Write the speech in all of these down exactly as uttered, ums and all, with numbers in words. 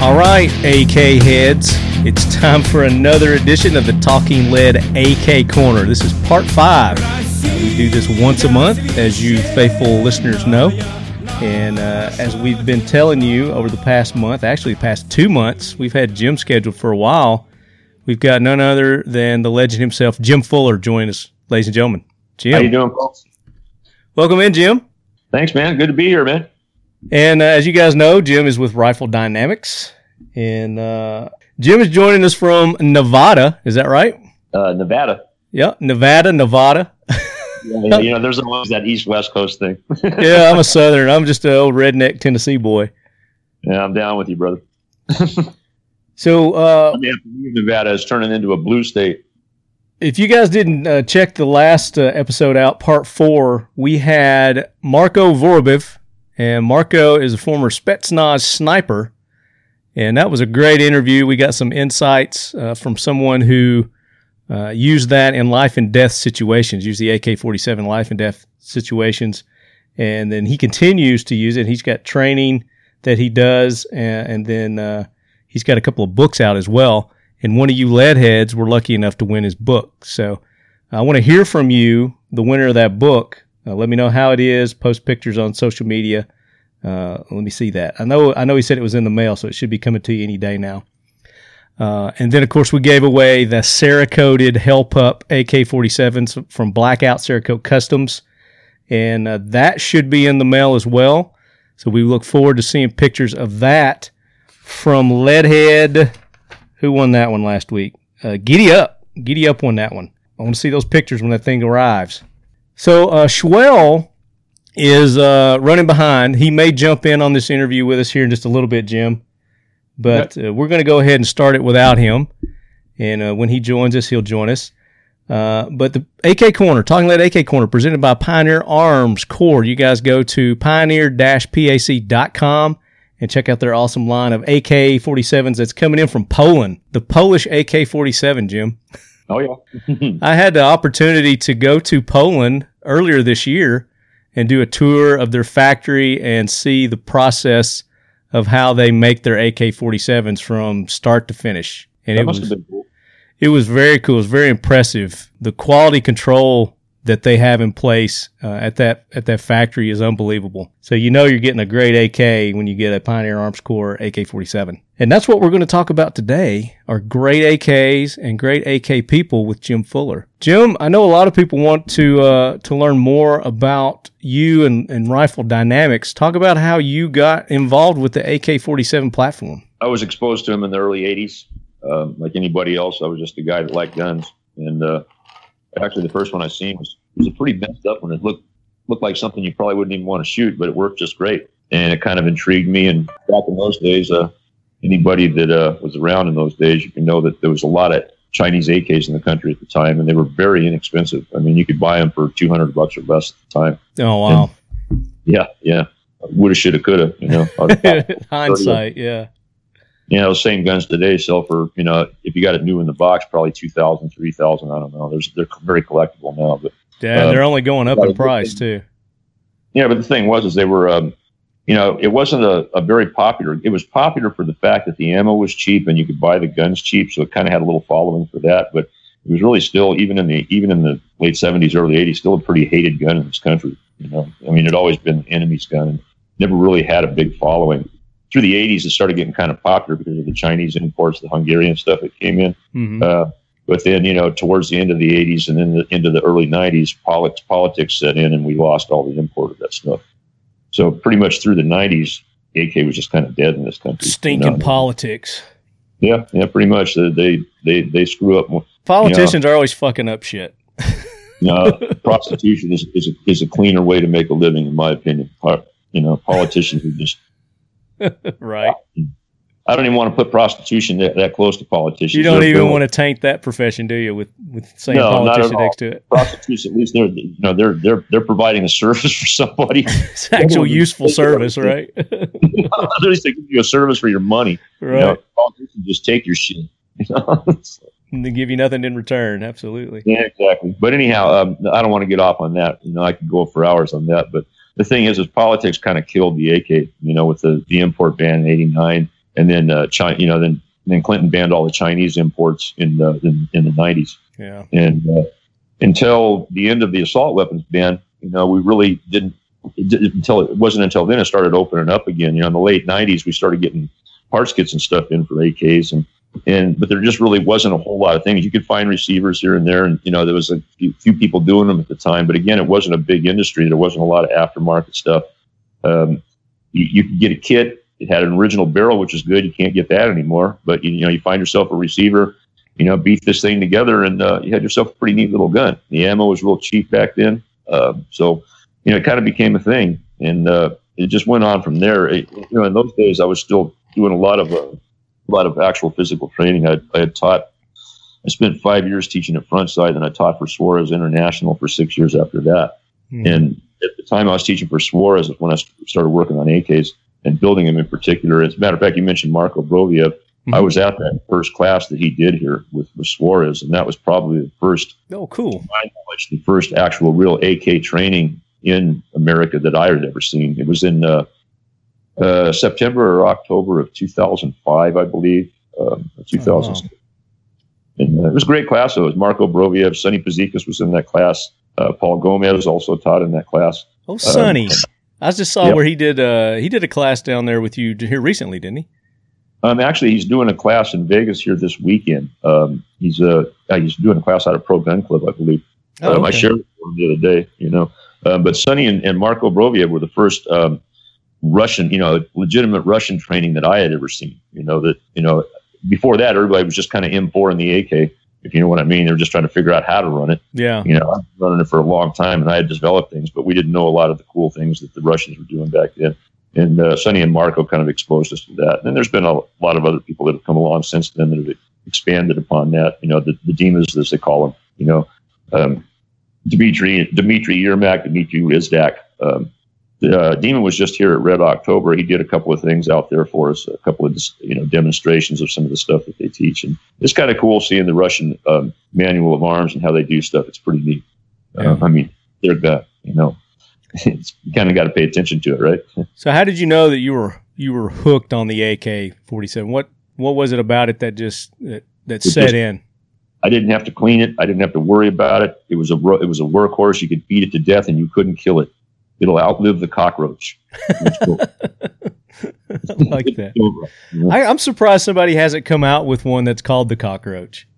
All right, A K heads, it's time for another edition of the Talking Lead A K Corner. This is part five. We do this once a month, as you faithful listeners know. And uh, as we've been telling you over the past month, actually the past two months, we've had Jim scheduled for a while. We've got none other than the legend himself, Jim Fuller, joining us, ladies and gentlemen. Jim. How you doing, folks? Welcome in, Jim. Thanks, man. Good to be here, man. And uh, as you guys know, Jim is with Rifle Dynamics. And uh, Jim is joining us from Nevada. Is that right? Uh, Nevada. Yeah, Nevada, Nevada. Yeah, you know, there's always that east-west coast thing. Yeah, I'm a southern. I'm just an old redneck Tennessee boy. Yeah, I'm down with you, brother. So, uh, I mean, Nevada is turning into a blue state. If you guys didn't uh, check the last uh, episode out, part four, we had Marco Vorobiev, and Marco is a former Spetsnaz sniper, and that was a great interview. We got some insights uh, from someone who uh, used that in life and death situations, used the A K forty-seven life and death situations, and then he continues to use it. He's got training that he does, and, and then... Uh, He's got a couple of books out as well, and one of you lead heads were lucky enough to win his book. So I want to hear from you, the winner of that book. Uh, let me know how it is. Post pictures on social media. Uh, let me see that. I know I know he said it was in the mail, so it should be coming to you any day now. Uh, and then, of course, we gave away the Cerakoted Hell Pup A K forty-sevens from Blackout Cerakote Customs, and uh, that should be in the mail as well. So we look forward to seeing pictures of that. From Leadhead, who won that one last week? Uh, Giddy Up. Giddy Up won that one. I want to see those pictures when that thing arrives. So uh, Schwell is uh, running behind. He may jump in on this interview with us here in just a little bit, Jim. But uh, we're going to go ahead and start it without him. And uh, when he joins us, he'll join us. Uh, but the A K Corner, Talking Lead A K Corner, presented by Pioneer Arms Corp. You guys go to pioneer dash pac dot com. And check out their awesome line of A K forty-sevens that's coming in from Poland. The Polish A K forty-seven, Jim. Oh, yeah. I had the opportunity to go to Poland earlier this year and do a tour of their factory and see the process of how they make their A K forty-sevens from start to finish. And that it must was, have been cool. It was very cool. It was very impressive. The quality control that they have in place uh, at that at that factory is unbelievable. So you know you're getting a great A K when you get a Pioneer Arms Corps A K forty-seven. And that's what we're going to talk about today, are great A Ks and great A K people with Jim Fuller. Jim, I know a lot of people want to uh, to learn more about you and, and Rifle Dynamics. Talk about how you got involved with the A K forty-seven platform. I was exposed to them in the early eighties. Uh, like anybody else, I was just a guy that liked guns. And uh, actually, the first one I seen was was a pretty messed up one. It looked looked like something you probably wouldn't even want to shoot, but it worked just great, and it kind of intrigued me. And back in those days, uh, anybody that uh, was around in those days, you can know that there was a lot of Chinese A Ks in the country at the time, and they were very inexpensive. I mean, you could buy them for two hundred bucks or less at the time. Oh wow! And yeah, yeah. Woulda, shoulda, coulda. You know, hindsight. Yeah. You know, same guns today sell for, you know, if you got it new in the box, probably two thousand dollars, three thousand dollars. I don't know. There's, they're very collectible now. But yeah, um, they're only going up in price, thing, too. Yeah, but the thing was, is they were, um, you know, it wasn't a, a very popular. It was popular for the fact that the ammo was cheap and you could buy the guns cheap. So it kind of had a little following for that. But it was really still, even in the even in the late seventies, early eighties, still a pretty hated gun in this country. You know, I mean, it had always been the enemy's gun and never really had a big following. Through the eighties, it started getting kind of popular because of the Chinese imports, the Hungarian stuff that came in. Mm-hmm. Uh, but then, you know, towards the end of the eighties and then the, into the early nineties, politics, politics set in, and we lost all the import of that stuff. So pretty much through the nineties, A K was just kind of dead in this country. Stinking you know? politics. Yeah, yeah, pretty much. They they they, they screw up more. Politicians you know? are always fucking up shit. No, prostitution is is a, is a cleaner way to make a living, in my opinion. You know, politicians are just. Right. I don't even want to put prostitution that, that close to politicians. You don't they're even want to taint that profession, do you? With with saying no, politician next to it. Prostitutes, at least they're you know they're they're they're providing a service for somebody. It's actual useful service, right? At least they give you a service for your money. Right. You know, politicians just take your shit. You know? and they give you nothing in return. Absolutely. Yeah, exactly. But anyhow, um, I don't want to get off on that. You know, I could go for hours on that. But the thing is, is politics kind of killed the A K. You know, with the, the import ban in eighty-nine, and then uh, China. You know, then then Clinton banned all the Chinese imports in the in, in the nineties. Yeah. And uh, until the end of the assault weapons ban, you know, we really didn't. It, didn't, until it wasn't until then it started opening up again. You know, in the late nineties, we started getting parts kits and stuff in for A Ks, and and but there just really wasn't a whole lot of things. You could find receivers here and there, and you know there was a few, few people doing them at the time. But again, it wasn't a big industry. There wasn't a lot of aftermarket stuff. Um, you, you could get a kit. It had an original barrel, which is good. You can't get that anymore. But you, you know, you find yourself a receiver. You know, beat this thing together, and uh, you had yourself a pretty neat little gun. The ammo was real cheap back then, uh, so. You know, it kind of became a thing, and uh, it just went on from there. It, you know, in those days, I was still doing a lot of uh, a lot of actual physical training. I, I had taught. I spent five years teaching at Front Sight, and I taught for Suarez International for six years after that. Mm. And at the time I was teaching for Suarez is when I started working on A Ks and building them in particular. As a matter of fact, you mentioned Marco Vorobiev. Mm-hmm. I was at that first class that he did here with, with Suarez, and that was probably the first. Oh, cool! The first actual real A K training in America that I had ever seen. It was in uh, uh, September or October of two thousand five, I believe, uh, two thousand six. Oh, wow. And uh, it was a great class. It was Marco Vorobiev, Sonny Puzikas was in that class. Uh, Paul Gomez also taught in that class. Oh, Sonny! Um, I just saw yep. where he did. Uh, he did a class down there with you here recently, didn't he? Um, actually, he's doing a class in Vegas here this weekend. Um, he's uh, he's doing a class out of Pro Gun Club, I believe. Oh, um, okay. I shared it with him the other day. You know. Uh, but Sonny and, and Marco Vorobiev were the first um, Russian, you know, legitimate Russian training that I had ever seen. You know, that, you know, before that, everybody was just kind of M four in the A K, if you know what I mean. They were just trying to figure out how to run it. Yeah. You know, I've been running it for a long time, and I had developed things, but we didn't know a lot of the cool things that the Russians were doing back then. And uh, Sonny and Marco kind of exposed us to that. And then there's been a lot of other people that have come along since then that have expanded upon that, you know, the, the Dimas, as they call them, you know. Um, Dmitry, Dmitry Yermak, Dmitry Rizdak. Um, the, uh, Demon was just here at Red October. He did a couple of things out there for us, a couple of you know demonstrations of some of the stuff that they teach. And it's kind of cool seeing the Russian um, manual of arms and how they do stuff. It's pretty neat. Yeah. Uh, I mean, they're got, you know, it's, you kind of got to pay attention to it, right? So, how did you know that you were you were hooked on the A K forty-seven? What what was it about it that just that, that set just, in? I didn't have to clean it. I didn't have to worry about it. It was a it was a workhorse. You could beat it to death, and you couldn't kill it. It'll outlive the cockroach. Cool. I like that. Over, you know? I, I'm surprised somebody hasn't come out with one that's called the cockroach.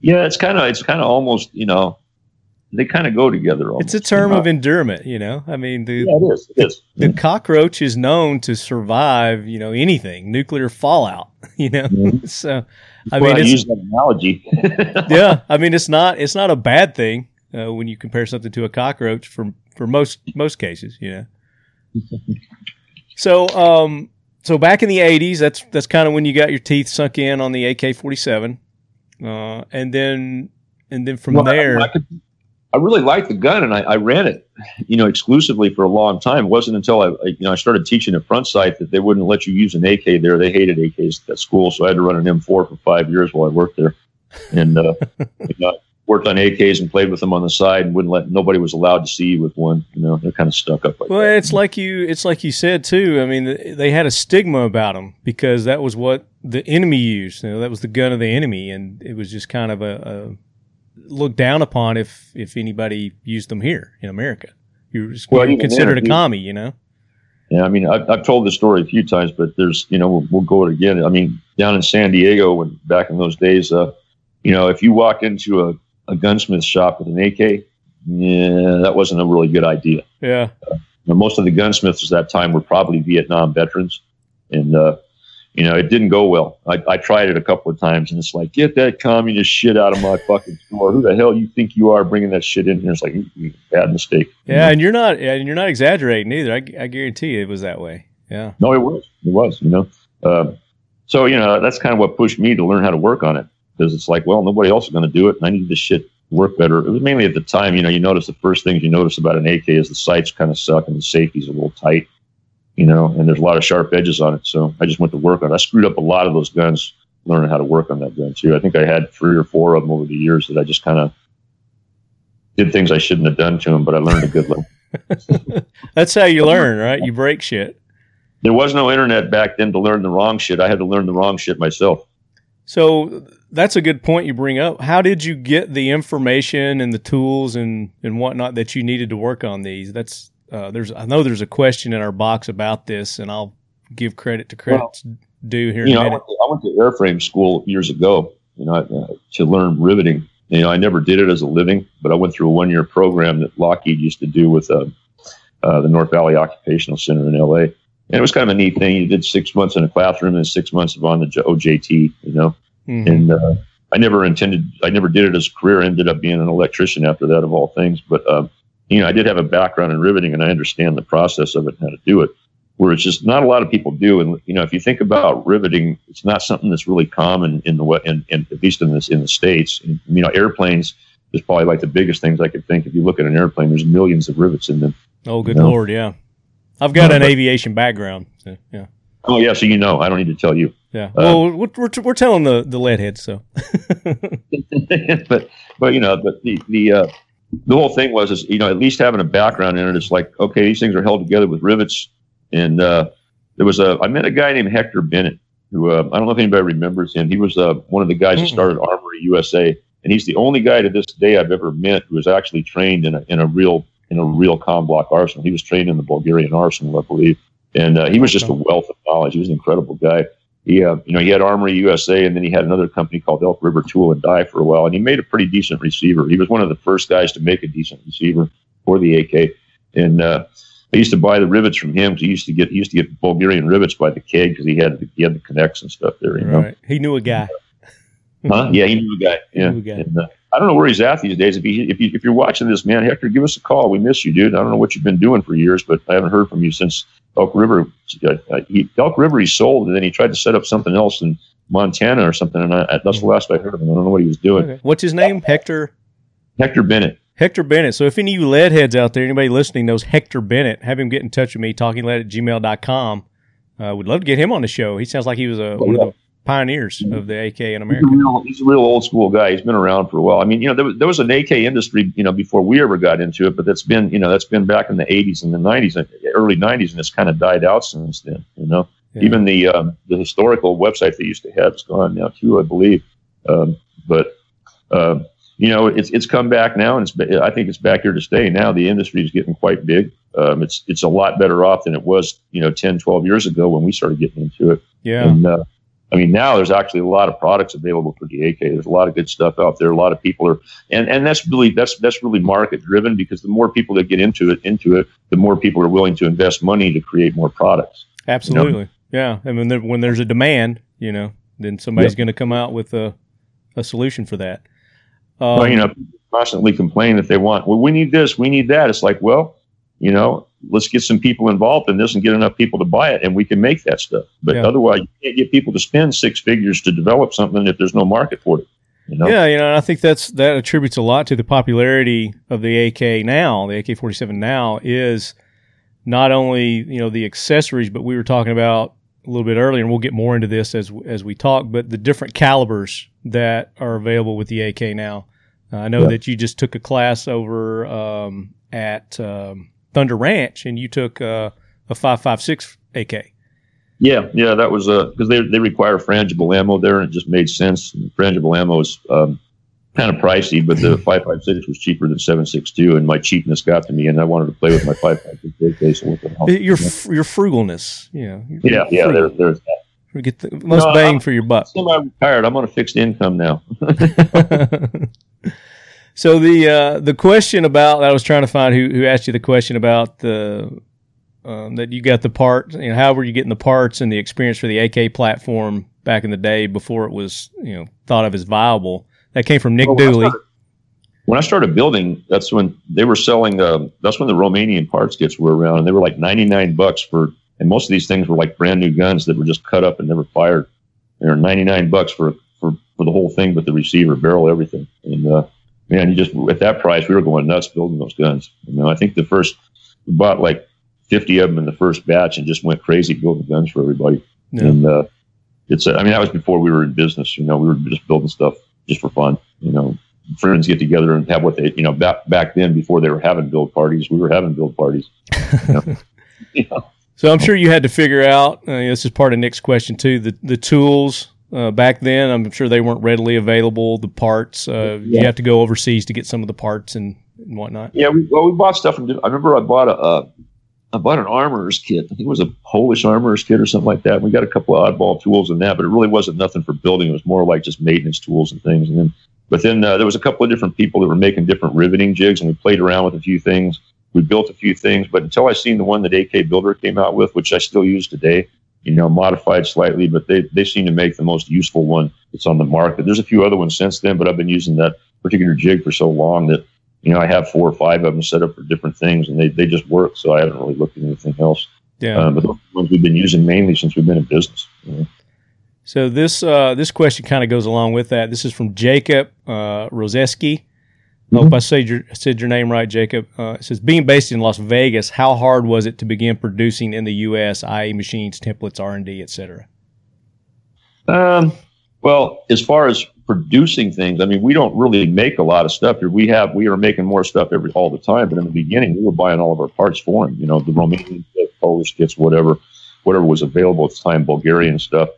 Yeah, it's kind of it's kind of almost you know they kind of go together. Almost. It's a term of endearment, you know. I mean, the yeah, it is, it is. the cockroach is known to survive, you know, anything, nuclear fallout, you know. Mm-hmm. So. I mean, I it's, use that analogy. Yeah, I mean, it's not it's not a bad thing uh, when you compare something to a cockroach for for most most cases, you know. So, um, so back in the eighties, that's that's kind of when you got your teeth sunk in on the A K forty-seven, uh, and then and then from well, there, I, I, could, I really liked the gun, and I, I ran it, you know, exclusively for a long time. It wasn't until I you know I started teaching at Front Sight that they wouldn't let you use an A K there. They hated A Ks at that school, so I had to run an M four for five years while I worked there, and uh, you know, I worked on A Ks and played with them on the side, and wouldn't let nobody was allowed to see you with one. You know, they're kind of stuck up. Like well, that. it's like you it's like you said too. I mean, they had a stigma about them because that was what the enemy used. You know, that was the gun of the enemy, and it was just kind of a. a looked down upon if if anybody used them here in America. You're well, considered a commie, you know? Yeah, I mean, I've, I've told this story a few times, but there's, you know, we'll, we'll go it again. I mean, down in San Diego, when back in those days, uh, you know, if you walked into a, a gunsmith shop with an A K, yeah, that wasn't a really good idea. Yeah. Uh, you know, most of the gunsmiths at that time were probably Vietnam veterans, and, uh, you know, it didn't go well. I, I tried it a couple of times, and it's like, get that communist shit out of my fucking store. Who the hell you think you are bringing that shit in here? It's like, bad mistake. Yeah, you know? and you're not, and you're not exaggerating either. I, I guarantee you it was that way. Yeah. No, it was. It was. You know. Uh, so you know, that's kind of what pushed me to learn how to work on it, because it's like, well, nobody else is going to do it, and I need this shit to work better. It was mainly at the time, you know, you notice the first things you notice about an A K is the sights kind of suck and the safety's a little tight. You know, and there's a lot of sharp edges on it. So I just went to work on it. I screwed up a lot of those guns learning how to work on that gun too. I think I had three or four of them over the years that I just kind of did things I shouldn't have done to them, but I learned a good lesson. That's how you learn, right? You break shit. There was no internet back then to learn the wrong shit. I had to learn the wrong shit myself. So that's a good point you bring up. How did you get the information and the tools and, and whatnot that you needed to work on these? That's uh, there's I know there's a question in our box about this, and I'll give credit to credit's well, due here. You know, I went, to, I went to airframe school years ago, you know, uh, to learn riveting. You know, I never did it as a living, but I went through a one-year program that Lockheed used to do with uh, uh, the North Valley Occupational Center in L A And it was kind of a neat thing. You did six months in a classroom and six months of on the O J T, you know. Mm-hmm. And uh, I never intended, I never did it as a career. I ended up being an electrician after that, of all things. But, uh, you know, I did have a background in riveting, and I understand the process of it and how to do it, where it's just not a lot of people do. And, you know, if you think about riveting, it's not something that's really common in the in, in at least in, this, in the States. And, you know, airplanes is probably like the biggest things I could think. If you look at an airplane, there's millions of rivets in them. Oh, good you know? Lord, yeah. I've got an aviation background. So, yeah. Oh, yeah. So, you know, I don't need to tell you. Yeah. Well, uh, we're, we're, we're telling the, the leadheads, so. but, but, you know, but the, the, uh, the whole thing was, is, you know, at least having a background in it, it's like, okay, these things are held together with rivets. And uh, there was a, I met a guy named Hector Bennett, who uh, I don't know if anybody remembers him. He was uh, one of the guys mm-hmm. that started Armory U S A. And he's the only guy to this day I've ever met who was actually trained in a, in a real in a real comblock arsenal. He was trained in the Bulgarian arsenal, I believe. And uh, he was just a wealth of knowledge. He was an incredible guy. He, uh, you know, he had Armory U S A, and then he had another company called Elk River Tool and Die for a while, and he made a pretty decent receiver. He was one of the first guys to make a decent receiver for the A K. And uh, I used to buy the rivets from him, because he used to get he used to get Bulgarian rivets by the keg, because he had the, he had the connects and stuff there. You right. know, he knew a guy. Huh? Yeah, he knew a guy. Yeah. Knew a guy. And, uh, I don't know where he's at these days. If he, if you, if you're watching this, man, Hector, give us a call. We miss you, dude. I don't know what you've been doing for years, but I haven't heard from you since Elk River. Uh, he, Elk River, he sold, and then he tried to set up something else in Montana or something. And I, that's the last I heard of him. I don't know what he was doing. Okay. What's his name? Hector. Hector Bennett. Hector Bennett. So if any of you lead heads out there, anybody listening knows Hector Bennett, have him get in touch with me, talking lead at gmail dot com. Uh, we'd love to get him on the show. He sounds like he was a, oh, one yeah. of the pioneers of the A K in America. He's a, real, he's a real old school guy. He's been around for a while. I mean, you know, there was, there was an A K industry, you know, before we ever got into it, but that's been, you know, that's been back in the eighties and the nineties, and early nineties, and it's kind of died out since then, you know. Yeah. Even the um, the historical website they used to have is gone now too, I believe. Um, but, uh, you know, it's it's come back now, and it's I think it's back here to stay now. The industry is getting quite big. Um, it's it's a lot better off than it was, you know, ten, twelve years ago when we started getting into it. Yeah. And, uh, I mean, now there's actually a lot of products available for the A K. There's a lot of good stuff out there. A lot of people are, and, and that's really that's that's really market driven, because the more people that get into it, into it, the more people are willing to invest money to create more products. Absolutely, you know? Yeah. I mean, there, when there's a demand, you know, then somebody's yeah. going to come out with a a solution for that. Um, well, you know, people constantly complain that they want, well, we need this, we need that. It's like, well, you know, let's get some people involved in this and get enough people to buy it, and we can make that stuff. But yeah. otherwise, you can't get people to spend six figures to develop something if there's no market for it. You know? Yeah, you know, and I think that's that attributes a lot to the popularity of the A K now. The A K forty-seven now is not only, you know, the accessories, but we were talking about a little bit earlier, and we'll get more into this as as we talk, but the different calibers that are available with the A K now. Uh, I know yeah. that you just took a class over um, at um, Thunder Ranch, and you took uh, a five five six A K. Yeah, yeah, that was a uh, because they they require frangible ammo there, and it just made sense. Frangible ammo is um, kind of pricey, but the five five six was cheaper than seven six two, and my cheapness got to me, and I wanted to play with my five five six A K. So your fr- your frugalness, yeah, yeah, frugal. yeah. There, there's that. We get the most no, bang I'm, for your buck. Semi-retired. I'm on a fixed income now. So the uh, the question about I was trying to find who who asked you the question about the um, that you got the parts, you know, how were you getting the parts and the experience for the A K platform back in the day before it was, you know, thought of as viable? That came from Nick well, Dooley. When I, started, when I started building, that's when they were selling. Uh, that's when the Romanian parts kits were around, and they were like ninety-nine bucks for, and most of these things were like brand new guns that were just cut up and never fired. They were ninety-nine bucks for for for the whole thing, but the receiver, barrel, everything, and. Uh, Man, you just at that price, we were going nuts building those guns. You know, I think the first we bought like fifty of them in the first batch and just went crazy building guns for everybody. Yeah. And uh, it's a, I mean, that was before we were in business. You know, we were just building stuff just for fun. You know, friends get together and have what they, you know, back back then before they were having build parties, we were having build parties. You know? You know? So I'm sure you had to figure out, uh, this is part of Nick's question too, the, the tools uh, back then, I'm sure they weren't readily available, the parts. Uh, yeah. You have to go overseas to get some of the parts and, and whatnot. Yeah, we, well, we bought stuff. From, I remember I bought a, uh, I bought an armorer's kit. I think it was a Polish armorer's kit or something like that. We got a couple of oddball tools in that, but it really wasn't nothing for building. It was more like just maintenance tools and things. And then, but then uh, there was a couple of different people that were making different riveting jigs, and we played around with a few things. We built a few things, but until I seen the one that A K Builder came out with, which I still use today, you know, modified slightly, but they, they seem to make the most useful one that's on the market. There's a few other ones since then, but I've been using that particular jig for so long that, you know, I have four or five of them set up for different things, and they, they just work, so I haven't really looked at anything else. Yeah. Um, but those are the ones we've been using mainly since we've been in business. You know? So this uh, this question kind of goes along with that. This is from Jacob uh, Rozeski. I mm-hmm. hope I said your, said your name right, Jacob. Uh, it says, being based in Las Vegas, how hard was it to begin producing in the U S, that is machines, templates, R and D, et cetera? Um, well, as far as producing things, I mean, we don't really make a lot of stuff here. We have, we are making more stuff every all the time, but in the beginning, we were buying all of our parts for them. You know, the Romanian kits, Polish kits, whatever, whatever was available at the time, Bulgarian stuff.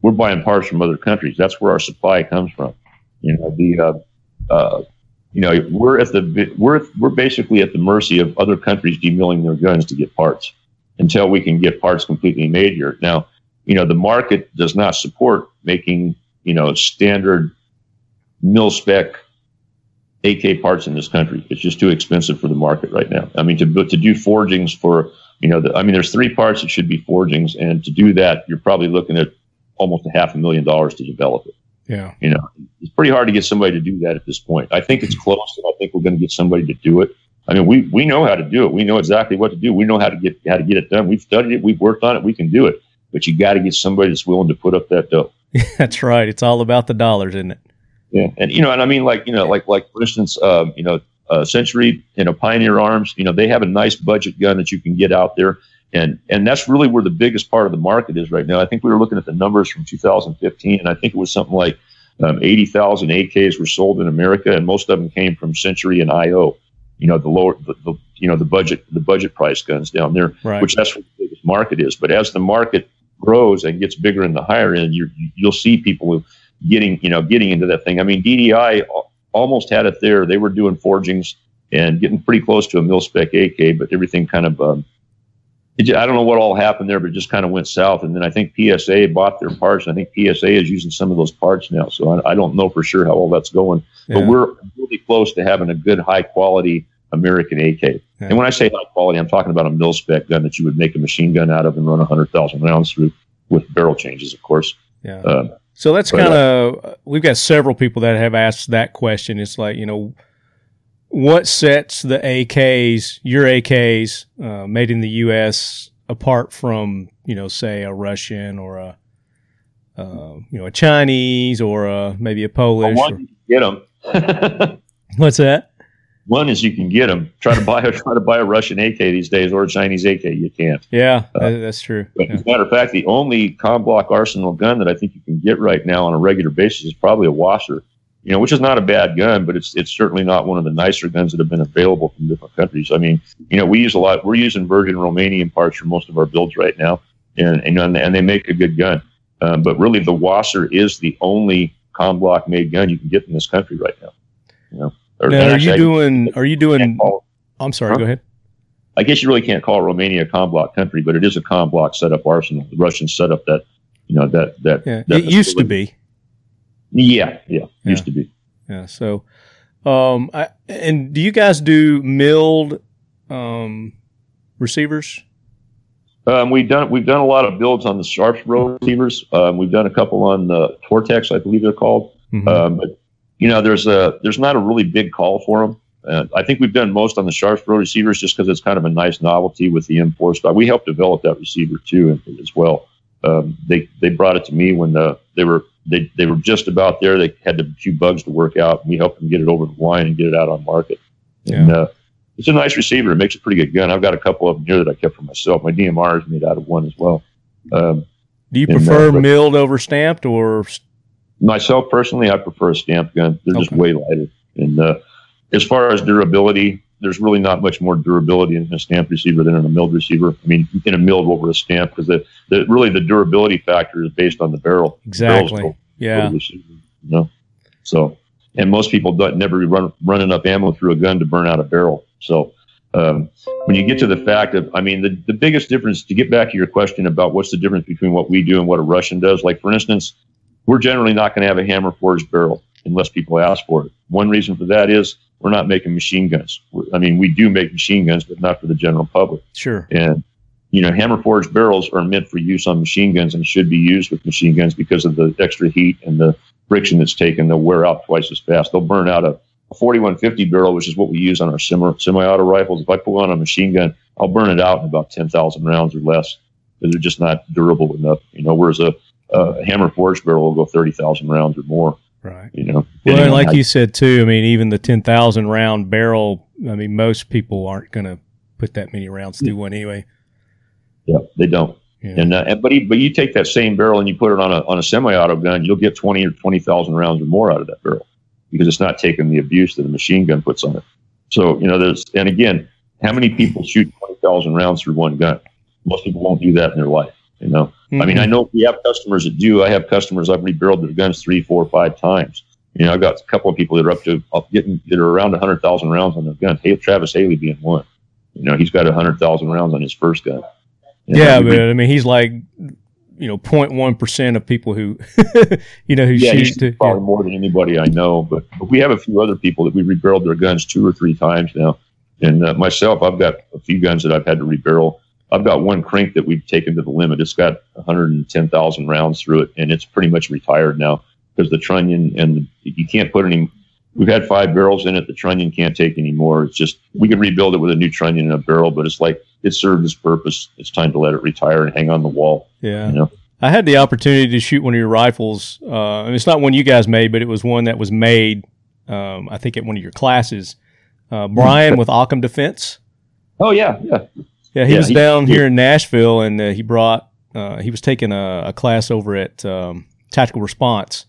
We're buying parts from other countries. That's where our supply comes from. You know, the, uh, uh, you know, we're at the, we're, we're basically at the mercy of other countries demilling their guns to get parts until we can get parts completely made here. Now, you know, the market does not support making, you know, standard mil spec A K parts in this country. It's just too expensive for the market right now. I mean, to to do forgings for, you know, the, I mean, there's three parts that should be forgings, and to do that, you're probably looking at almost a half a million dollars to develop it. Yeah, you know, it's pretty hard to get somebody to do that at this point. I think it's close, and I think we're going to get somebody to do it. I mean, we we know how to do it. We know exactly what to do. We know how to get how to get it done. We've studied it. We've worked on it. We can do it. But you got to get somebody that's willing to put up that dough. That's right. It's all about the dollars, isn't it? Yeah, and you know, and I mean, like you know, like like for instance, uh, you know, uh, Century, you know, Pioneer Arms, you know, they have a nice budget gun that you can get out there. And and that's really where the biggest part of the market is right now. I think we were looking at the numbers from two thousand fifteen, and I think it was something like um, eighty thousand A Ks were sold in America, and most of them came from Century and I O. You know, the lower, the, the you know the budget the budget price guns down there, right. Which that's where the biggest market is. But as the market grows and gets bigger in the higher end, you you'll see people getting you know getting into that thing. I mean, D D I almost had it there. They were doing forgings and getting pretty close to a mil spec A K, but everything kind of um, It, I don't know what all happened there, but it just kind of went south. And then I think P S A bought their parts, and I think P S A is using some of those parts now. So I, I don't know for sure how all that's going. Yeah. But we're really close to having a good, high-quality American A K. Yeah. And when I say high-quality, I'm talking about a mil-spec gun that you would make a machine gun out of and run one hundred thousand rounds through with barrel changes, of course. Yeah. Uh, so that's kind of uh, – we've got several people that have asked that question. It's like, you know – what sets the A Ks, your A Ks, uh, made in the U S apart from, you know, say a Russian or a, uh, you know, a Chinese or a, maybe a Polish? Well, one, or, you can get them. What's that? One is you can get them. Try to buy a try to buy a Russian A K these days or a Chinese A K. You can't. Yeah, uh, that's true. But yeah. As a matter of fact, the only Comblock Arsenal gun that I think you can get right now on a regular basis is probably a Washer. You know, which is not a bad gun, but it's it's certainly not one of the nicer guns that have been available from different countries. I mean, you know, we use a lot. We're using Virgin Romanian parts for most of our builds right now, and and and they make a good gun. Um, but really, the Wasser is the only Comblock made gun you can get in this country right now. You know, or, now, are, actually, you doing, guess, are you doing? Are you doing? I'm sorry. Huh? Go ahead. I guess you really can't call Romania a Comblock country, but it is a Comblock setup arsenal. The Russians set up that, you know, that that, yeah. that it used to be. Yeah, yeah, yeah, used to be. Yeah, so, um, I, and do you guys do milled um, receivers? Um, we've done we've done a lot of builds on the Sharps Row receivers. Um, we've done a couple on the Tortex, I believe they're called. Mm-hmm. Um, but you know, there's a there's not a really big call for them. Uh, I think we've done most on the Sharps Row receivers just because it's kind of a nice novelty with the M four style. We helped develop that receiver too as well. Um, they they brought it to me when the, they were. They they were just about there. They had a few bugs to work out, and we helped them get it over the line and get it out on market. Yeah. And uh, it's a nice receiver. It makes a pretty good gun. I've got a couple of them here that I kept for myself. My D M R is made out of one as well. Um, Do you prefer there, milled over stamped or? Myself personally, I prefer a stamped gun. They're okay. Just way lighter. And uh, as far as durability, there's really not much more durability in a stamped receiver than in a milled receiver. I mean, in a milled over a stamp, because the, the really the durability factor is based on the barrel. Exactly. The yeah. Receiver, you know? So, and most people don't never run run enough ammo through a gun to burn out a barrel. So. Um, when you get to the fact of, I mean, the, the biggest difference, to get back to your question about what's the difference between what we do and what a Russian does. Like, for instance, we're generally not going to have a hammer forged barrel unless people ask for it. One reason for that is we're not making machine guns. We're, I mean, we do make machine guns, but not for the general public. Sure. And, you know, hammer forged barrels are meant for use on machine guns and should be used with machine guns because of the extra heat and the friction that's taken. They'll wear out twice as fast. They'll burn out a A forty-one fifty barrel, which is what we use on our semi-auto rifles. If I put on a machine gun, I'll burn it out in about ten thousand rounds or less. They're just not durable enough, you know. Whereas a, a hammer forged barrel will go thirty thousand rounds or more, right? You know. Well, and like I, you said too, I mean, even the ten thousand round barrel, I mean, most people aren't going to put that many rounds through yeah. one anyway. Yeah, they don't. Yeah. And, uh, and but but you take that same barrel and you put it on a on a semi-auto gun, you'll get twenty or twenty thousand rounds or more out of that barrel, because it's not taking the abuse that a machine gun puts on it. So, you know, there's, and again, how many people shoot twenty thousand rounds through one gun? Most people won't do that in their life, you know? Mm-hmm. I mean, I know we have customers that do. I have customers, I've rebarreled their guns three, four, five times. You know, I've got a couple of people that are up to, up getting, that are around one hundred thousand rounds on their guns. Hey, Travis Haley being one. You know, he's got one hundred thousand rounds on his first gun. You yeah, know, but, I mean, he's like... you know, zero point one percent of people who, you know, who yeah, shoot to, probably yeah. more than anybody I know. But, but we have a few other people that we rebarreled their guns two or three times now. And uh, myself, I've got a few guns that I've had to rebarrel. I've got one crank that we've taken to the limit. It's got one hundred ten thousand rounds through it, and it's pretty much retired now because the trunnion and the, you can't put any. We've had five barrels in it. The trunnion can't take any more. It's just, we can rebuild it with a new trunnion and a barrel, but it's like, it served its purpose. It's time to let it retire and hang on the wall. Yeah. You know? I had the opportunity to shoot one of your rifles. Uh, and it's not one you guys made, but it was one that was made, um, I think, at one of your classes. Uh, Brian with Occam Defense. Oh, yeah. Yeah. Yeah. He yeah, was he, down he, here in Nashville, and uh, he brought, uh, he was taking a, a class over at um, Tactical Response.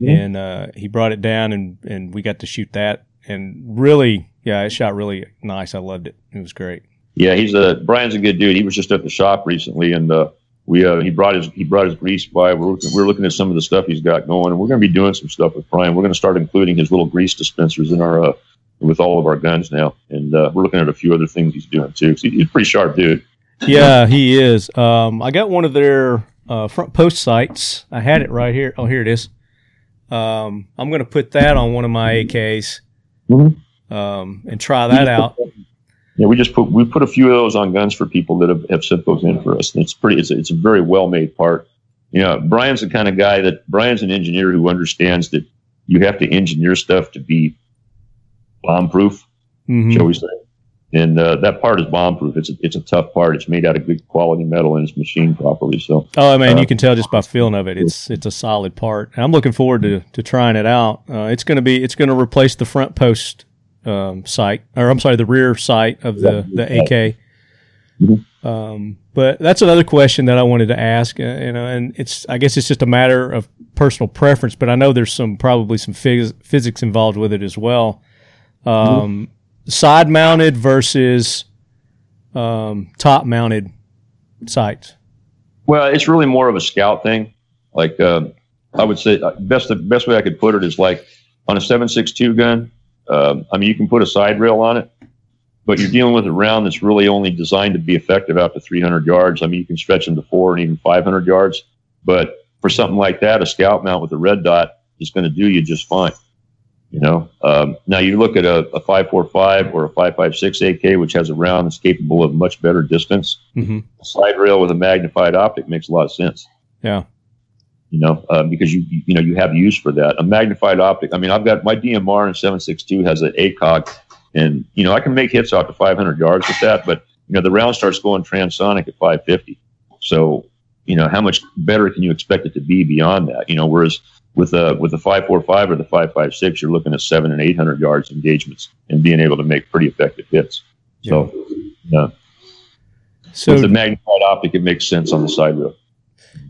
Mm-hmm. And uh, he brought it down, and, and we got to shoot that. And really, yeah, it shot really nice. I loved it. It was great. Yeah, he's a Brian's a good dude. He was just at the shop recently, and uh, we uh, he brought his he brought his grease by. We're looking, we're looking at some of the stuff he's got going, and we're going to be doing some stuff with Brian. We're going to start including his little grease dispensers in our uh, with all of our guns now, and uh, we're looking at a few other things he's doing too. Cause he, he's a pretty sharp dude. Yeah, he is. Um, I got one of their uh, front post sights. I had it right here. Oh, here it is. Um, I'm going to put that on one of my A Ks um, and try that out. Yeah, we just put we put a few of those on guns for people that have, have sent those in for us. And it's pretty. It's a, it's a very well made part. You know, Brian's the kind of guy that Brian's an engineer who understands that you have to engineer stuff to be bomb proof, mm-hmm. shall we say? And uh, that part is bomb proof. It's a, it's a tough part. It's made out of good quality metal and it's machined properly. So, oh man, uh, you can tell just by feeling of it. It's it's a solid part. And I'm looking forward to, to trying it out. Uh, it's gonna be it's gonna replace the front post. Um, sight, or I'm sorry, the rear sight of the, the A K. Mm-hmm. Um, but that's another question that I wanted to ask, uh, you know, and it's, I guess it's just a matter of personal preference, but I know there's some, probably some phys- physics involved with it as well. Um, mm-hmm. Side mounted versus, um, top mounted sights. Well, it's really more of a scout thing. Like, uh, I would say best, the best way I could put it is like on a seven six two gun, Um, I mean, you can put a side rail on it, but you're dealing with a round that's really only designed to be effective out to three hundred yards. I mean, you can stretch them to four and even five hundred yards, but for something like that, a scout mount with a red dot is going to do you just fine. You know, um, now you look at a, a five forty-five or a five fifty-six A K, which has a round that's capable of much better distance. Mm-hmm. A side rail with a magnified optic makes a lot of sense. Yeah. You know, uh, because you you know you have use for that. A magnified optic. I mean, I've got my D M R and seven six two has an A C O G, and you know I can make hits out to five hundred yards with that. But you know the round starts going transonic at five fifty. So you know how much better can you expect it to be beyond that? You know, whereas with a with the five forty-five or the five fifty-six, you're looking at seven and eight hundred yards engagements and being able to make pretty effective hits. Yeah. So, you know, so with the magnified optic, it makes sense on the side rail.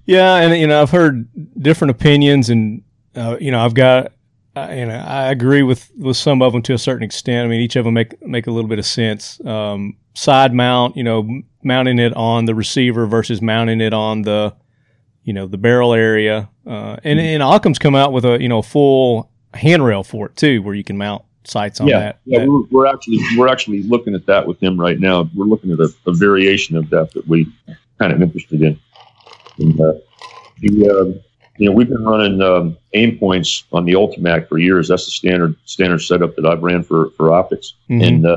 Yeah, and you know, I've heard different opinions, and uh, you know, I've got, uh, you know, I agree with, with some of them to a certain extent. I mean, each of them make make a little bit of sense. Um, side mount, you know, mounting it on the receiver versus mounting it on the, you know, the barrel area, uh, and mm. and Occam's come out with a you know full handrail for it too, where you can mount sights on yeah, that. Yeah, that. We're, we're actually we're actually looking at that with them right now. We're looking at a, a variation of that that we kind of interested in. And, uh, the, uh, you know, we've been running um, aim points on the Ultimak for years. That's the standard standard setup that I've ran for, for optics, mm-hmm. and uh,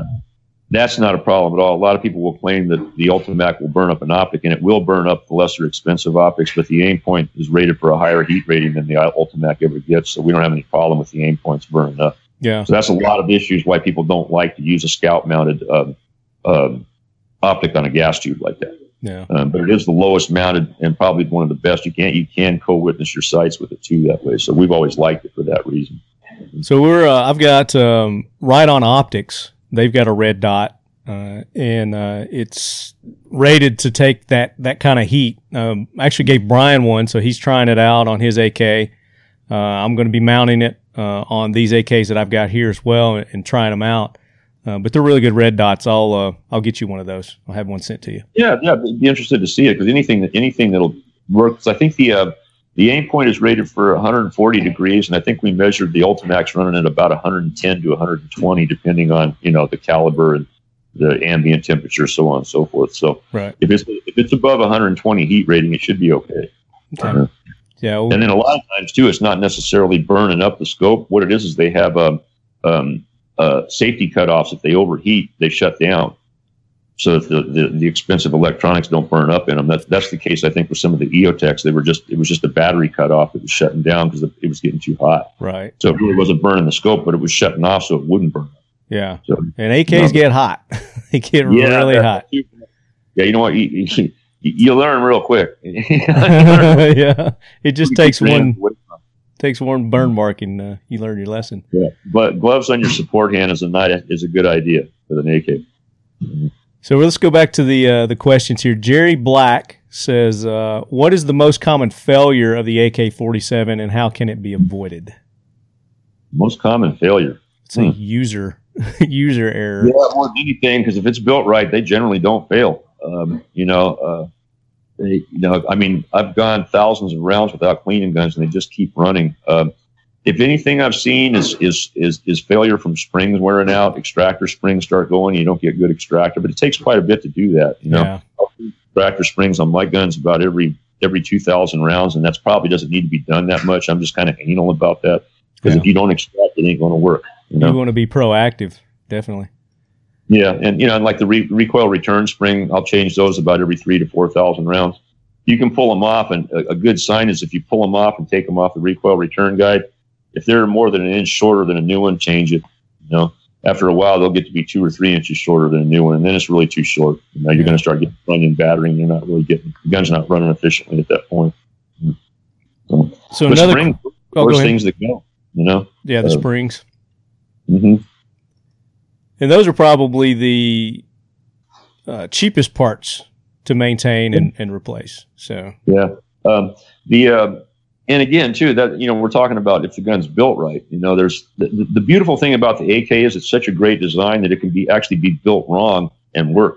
that's not a problem at all. A lot of people will claim that the Ultimak will burn up an optic, and it will burn up the lesser expensive optics, but the aim point is rated for a higher heat rating than the Ultimak ever gets, so we don't have any problem with the aim points burning up. Yeah. So that's a lot of issues why people don't like to use a scout-mounted um, um, optic on a gas tube like that. Yeah, um, but it is the lowest mounted and probably one of the best. You can't you can co-witness your sights with it too that way. So we've always liked it for that reason. So we're uh, I've got um, Right On Optics. They've got a red dot, uh, and uh, it's rated to take that that kind of heat. Um, I actually gave Brian one, so he's trying it out on his A K. Uh, I'm going to be mounting it uh, on these A Ks that I've got here as well, and, and trying them out. Uh, but they're really good red dots. I'll uh, I'll get you one of those. I'll have one sent to you. Yeah, yeah. Be interested to see it, because anything that anything that'll work. Cause I think the uh, the aim point is rated for one hundred forty degrees, and I think we measured the Ultimak's running at about one hundred ten to one hundred twenty, depending on you know the caliber and the ambient temperature, so on and so forth. So right. if it's if it's above one hundred twenty heat rating, it should be okay. Okay. Uh, yeah. Well, and then a lot of times too, it's not necessarily burning up the scope. What it is is they have a um, um, Uh, safety cutoffs. If they overheat, they shut down, so that the, the, the expensive electronics don't burn up in them. That's that's the case, I think, with some of the EOTechs. They were just it was just a battery cutoff that was shutting down because it was getting too hot. Right. So it really wasn't burning the scope, but it was shutting off so it wouldn't burn. Yeah. So, and A Ks you know, get hot. They get yeah, really hot. Yeah. You know what? You, you, you learn real quick. learn. Yeah. It just you takes one. Takes one burn mark, and uh, you learn your lesson. Yeah, but gloves on your support hand is a night is a good idea for the naked. Mm-hmm. So let's go back to the uh, the questions here. Jerry Black says, uh, "What is the most common failure of the A K forty-seven, and how can it be avoided?" Most common failure. It's hmm. a user user error. Yeah, more than anything, because if it's built right, they generally don't fail. Um, you know. Uh, They, you know, I mean, I've gone thousands of rounds without cleaning guns, and they just keep running. Um, if anything I've seen is, is is is failure from springs wearing out, extractor springs start going, you don't get good extractor, but it takes quite a bit to do that. You know, yeah. I'll do extractor springs on my guns about every every two thousand rounds, and that's probably doesn't need to be done that much. I'm just kind of anal about that, because yeah. if you don't extract, it ain't going to work. You know? You want to be proactive, definitely. Yeah, and you know, and like the re- recoil return spring, I'll change those about every three to four thousand rounds. You can pull them off, and a, a good sign is if you pull them off and take them off the recoil return guide. If they're more than an inch shorter than a new one, change it. You know, after a while, they'll get to be two or three inches shorter than a new one, and then it's really too short. You know, you're yeah. going to start getting running battering. You're not really getting the gun's not running efficiently at that point. So, so another spring, oh, first things that go. You know, yeah, the uh, springs. Mm-hmm. And those are probably the uh, cheapest parts to maintain and, and replace. So yeah, um, the uh, and again too that you know we're talking about if the gun's built right. You know, there's the, the beautiful thing about the A K is it's such a great design that it can be actually be built wrong and work.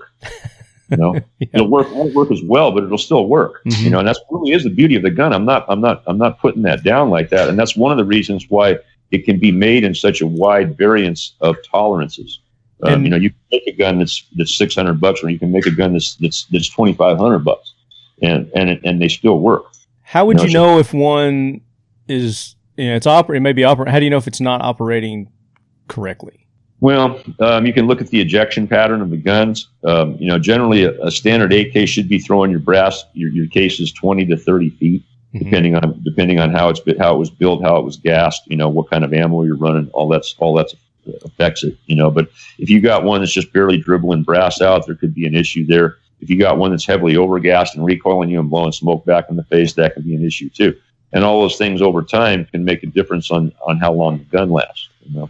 You know, yeah. it'll work won't work as well, but it'll still work. Mm-hmm. You know, and that's really is the beauty of the gun. I'm not I'm not I'm not putting that down like that. And that's one of the reasons why it can be made in such a wide variance of tolerances. Um, you know, you can make a gun that's that's six hundred bucks, or you can make a gun that's that's that's twenty five hundred bucks, and and and they still work. How would you know, you know if one is you know it's operating? Maybe operating. How do you know if it's not operating correctly? Well, um, you can look at the ejection pattern of the guns. Um, you know, generally a, a standard A K should be throwing your brass your your cases twenty to thirty feet, mm-hmm. depending on depending on how it's how it was built, how it was gassed, you know, what kind of ammo you're running, all that's all that's. affects it, you know. But if you got one that's just barely dribbling brass out, there could be an issue there. If you got one that's heavily overgassed and recoiling you and blowing smoke back in the face, that can be an issue too. And all those things over time can make a difference on on how long the gun lasts. You know.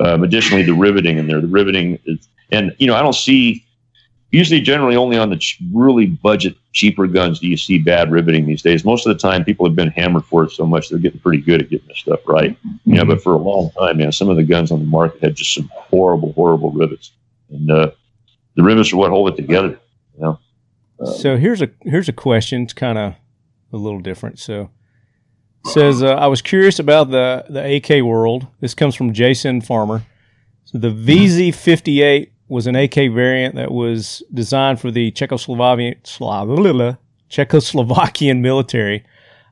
Um, additionally, the riveting in there, the riveting, is, and you know, I don't see usually generally only on the really budget cheaper guns do you see bad riveting these days? Most of the time, people have been hammered for it so much, they're getting pretty good at getting this stuff right. Mm-hmm. You know, but for a long time, man, some of the guns on the market had just some horrible, horrible rivets. And uh, the rivets are what hold it together, you know. Uh, so here's a here's a question. It's kind of a little different. So it says, uh, I was curious about the, the A K world. This comes from Jason Farmer. So the V Z fifty-eight was an A K variant that was designed for the Czechoslovakian, Czechoslovakian military.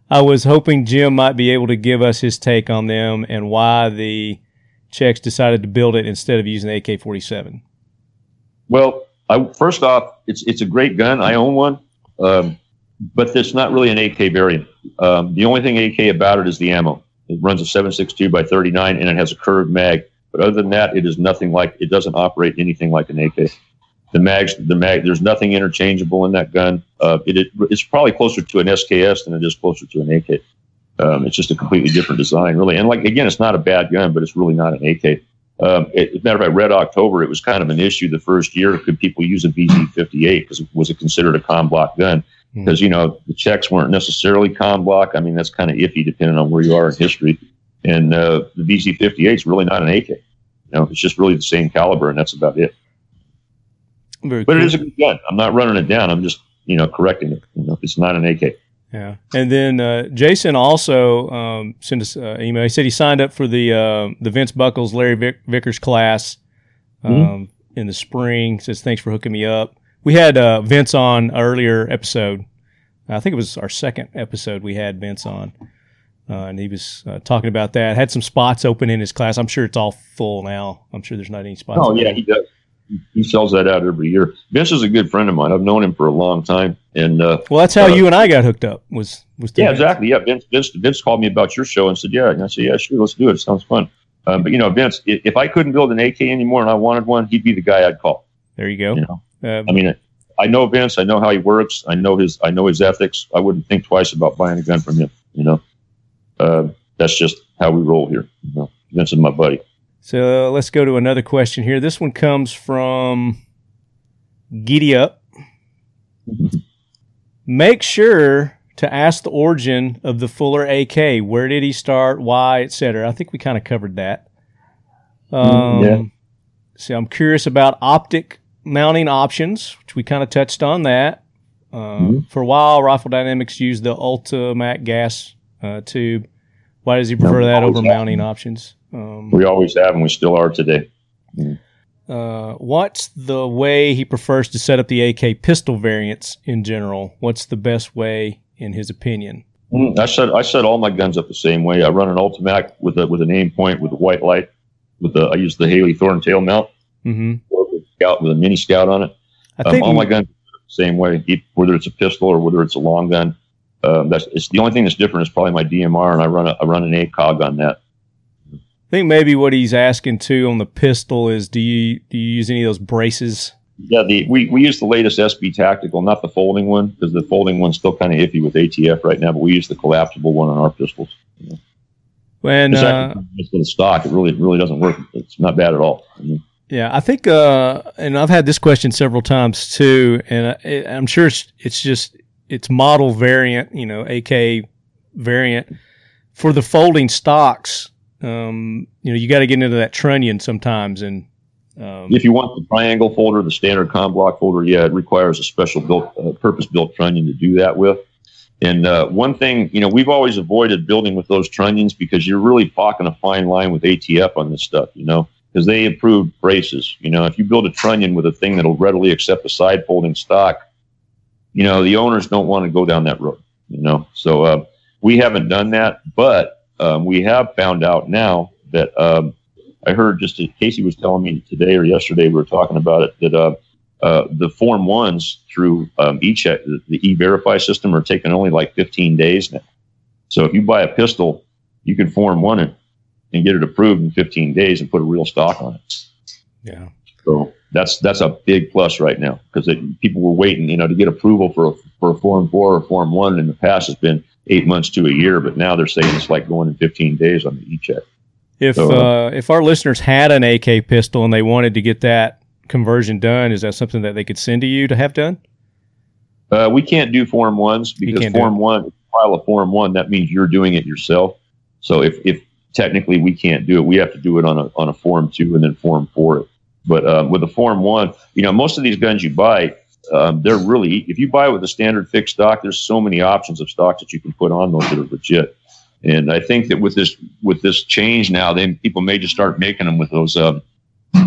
I was hoping Jim might be able to give us his take on them and why the Czechs decided to build it instead of using the A K forty-seven. Well, I, first off, it's it's a great gun. I own one, um, but it's not really an A K variant. Um, the only thing A K about it is the ammo. It runs a seven sixty-two by thirty-nine, and it has a curved mag. But other than that, it is nothing like, it doesn't operate anything like an A K. The mags, the mag, there's nothing interchangeable in that gun. Uh, it, it, it's probably closer to an S K S than it is closer to an A K. Um, it's just a completely different design, really. And like, again, it's not a bad gun, but it's really not an A K. Um, it, as a matter of fact, Red October, it was kind of an issue the first year. Could people use a V Z fifty-eight? Because was it considered a comm block gun? Because, mm. you know, the Czechs weren't necessarily comm block. I mean, that's kind of iffy depending on where you are in history. And uh, the V Z fifty-eight is really not an A K. You know, it's just really the same caliber, and that's about it. Very but cool. It is a good gun. I'm not running it down. I'm just, you know, correcting it. You know, it's not an A K. Yeah. And then uh, Jason also um, sent us an email. He said he signed up for the uh, the Vince Buckles, Larry Vick- Vickers class um, mm-hmm. in the spring. He says, thanks for hooking me up. We had uh, Vince on an earlier episode. I think it was our second episode we had Vince on. Uh, and he was uh, talking about that. Had some spots open in his class. I'm sure it's all full now. I'm sure there's not any spots. Oh, yeah, he does. He sells that out every year. Vince is a good friend of mine. I've known him for a long time. And uh, well, that's how uh, you and I got hooked up. Was, was yeah, Vince. Exactly. Yeah, Vince, Vince Vince called me about your show and said, yeah. And I said, yeah, sure, let's do it. It sounds fun. Um, but, you know, Vince, if I couldn't build an A K anymore and I wanted one, he'd be the guy I'd call. There you go. You know? uh, I mean, I know Vince. I know how he works. I know his I know his ethics. I wouldn't think twice about buying a gun from him, you know. Uh, that's just how we roll here. You know, Vince is my buddy. So uh, let's go to another question here. This one comes from Giddy Up. Mm-hmm. Make sure to ask the origin of the Fuller A K. Where did he start? Why, et cetera. I think we kind of covered that. Um, yeah. So I'm curious about optic mounting options, which we kind of touched on that. Uh, mm-hmm. For a while, Rifle Dynamics used the Ultimak gas Uh, tube. Why does he prefer no, that over mounting them. options? Um, we always have, and we still are today. Mm. Uh, what's the way he prefers to set up the A K pistol variants in general? What's the best way, in his opinion? Mm, I set I set all my guns up the same way. I run an Ultimak with a with an aim point with a white light. With the I use the Haley Thorn tail mount, mm-hmm. or with scout with a mini scout on it. I um, think all we, my guns are the same way, whether it's a pistol or whether it's a long gun. Um, that's it's the only thing that's different is probably my D M R, and I run a, I run an A C O G on that. I think maybe what he's asking too on the pistol is, do you do you use any of those braces? Yeah, the we, we use the latest S B Tactical, not the folding one, because the folding one's still kind of iffy with A T F right now. But we use the collapsible one on our pistols. You know. When it's uh, actually stock, it really it really doesn't work. It's not bad at all. I mean, yeah, I think, uh, and I've had this question several times too, and I, I'm sure it's it's just. It's model variant, you know, A K variant for the folding stocks. Um, you know, you got to get into that trunnion sometimes. And um, if you want the triangle folder, the standard comm block folder, yeah, it requires a special built, uh, purpose built trunnion to do that with. And uh, one thing, you know, we've always avoided building with those trunnions because you're really walking a fine line with A T F on this stuff, you know, because they approved braces. You know, if you build a trunnion with a thing that'll readily accept a side folding stock, you know, the owners don't want to go down that road, you know. So uh, we haven't done that, but um, we have found out now that um, I heard just Casey was telling me today or yesterday, we were talking about it, that uh, uh, the Form ones through um, e-check, the, the e-verify system are taking only like fifteen days now. So if you buy a pistol, you can Form one and, and get it approved in fifteen days and put a real stock on it. Yeah. So that's that's a big plus right now because people were waiting, you know, to get approval for a, for a Form four or Form one. In the past, it's been eight months to a year, but now they're saying it's like going in fifteen days on the e-check. If so, uh, uh, if our listeners had an A K pistol and they wanted to get that conversion done, is that something that they could send to you to have done? Uh, we can't do Form Ones because Form One, file a Form One, that means you're doing it yourself. So if, if technically we can't do it, we have to do it on a on a Form Two and then Form Four. But uh, with a Form One, you know, most of these guns you buy, um, they're really, if you buy with a standard fixed stock, there's so many options of stocks that you can put on those that are legit. And I think that with this with this change now, then people may just start making them with those um,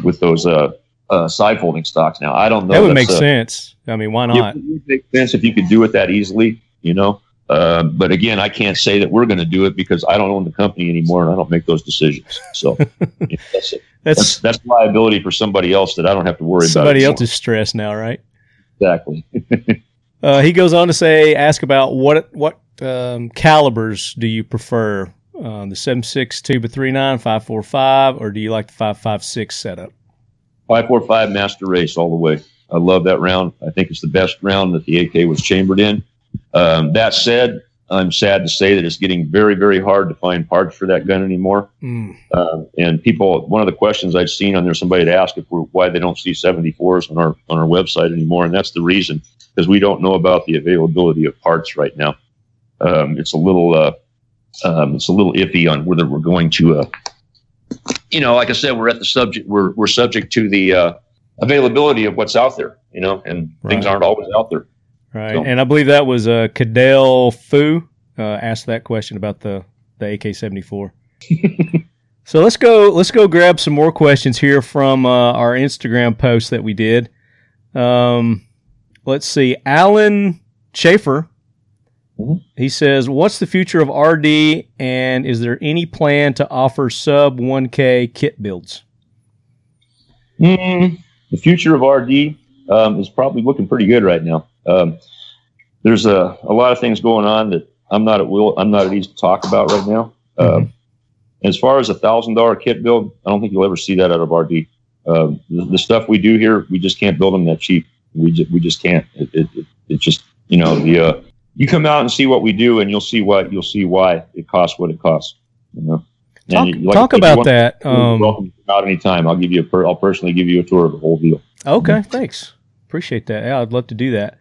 with those uh, uh, side folding stocks now. I don't know. That would That's make a, sense. I mean, why not? It would make sense if you could do it that easily, you know. Uh, but again, I can't say that we're going to do it because I don't own the company anymore and I don't make those decisions. So yeah, that's, it. that's, that's that's liability for somebody else that I don't have to worry somebody about. Somebody else is stressed now, right? Exactly. uh, he goes on to say, ask about what what um, calibers do you prefer, um, the seven six two by thirty-nine, five forty-five, or do you like the five fifty-six setup? five forty-five Master Race all the way. I love that round. I think it's the best round that the A K was chambered in. Um, that said, I'm sad to say that it's getting very, very hard to find parts for that gun anymore. Mm. Uh, and people, one of the questions I've seen on there, somebody had asked if we're, why they don't see seventy-fours on our on our website anymore, and that's the reason, because we don't know about the availability of parts right now. Um, it's a little, uh, um, it's a little iffy on whether we're going to, uh, you know, like I said, we're at the subject, we're we're subject to the uh, availability of what's out there, you know, and right. Things aren't always out there. Right, so. And I believe that was uh, Cadell Fu uh, asked that question about the, the A K seventy-four. So let's go let's go grab some more questions here from uh, our Instagram post that we did. Um, let's see. Alan Schaefer, mm-hmm. He says, what's the future of R D, and is there any plan to offer sub one K kit builds? Mm, the future of R D um, is probably looking pretty good right now. Um, there's a, a lot of things going on that I'm not at will. I'm not at ease to talk about right now. Um, mm-hmm. As far as a thousand dollar kit build, I don't think you'll ever see that out of R D. Um, the, the stuff we do here, we just can't build them that cheap. We just, we just can't, it, it, it, it just, you know, the, uh, you come out and see what we do and you'll see what, you'll see why it costs what it costs, you know? Talk, and like, talk about that. To, um, welcome to come out anytime. I'll give you a, per, I'll personally give you a tour of the whole deal. Okay. Mm-hmm. Thanks. Appreciate that. Yeah, I'd love to do that.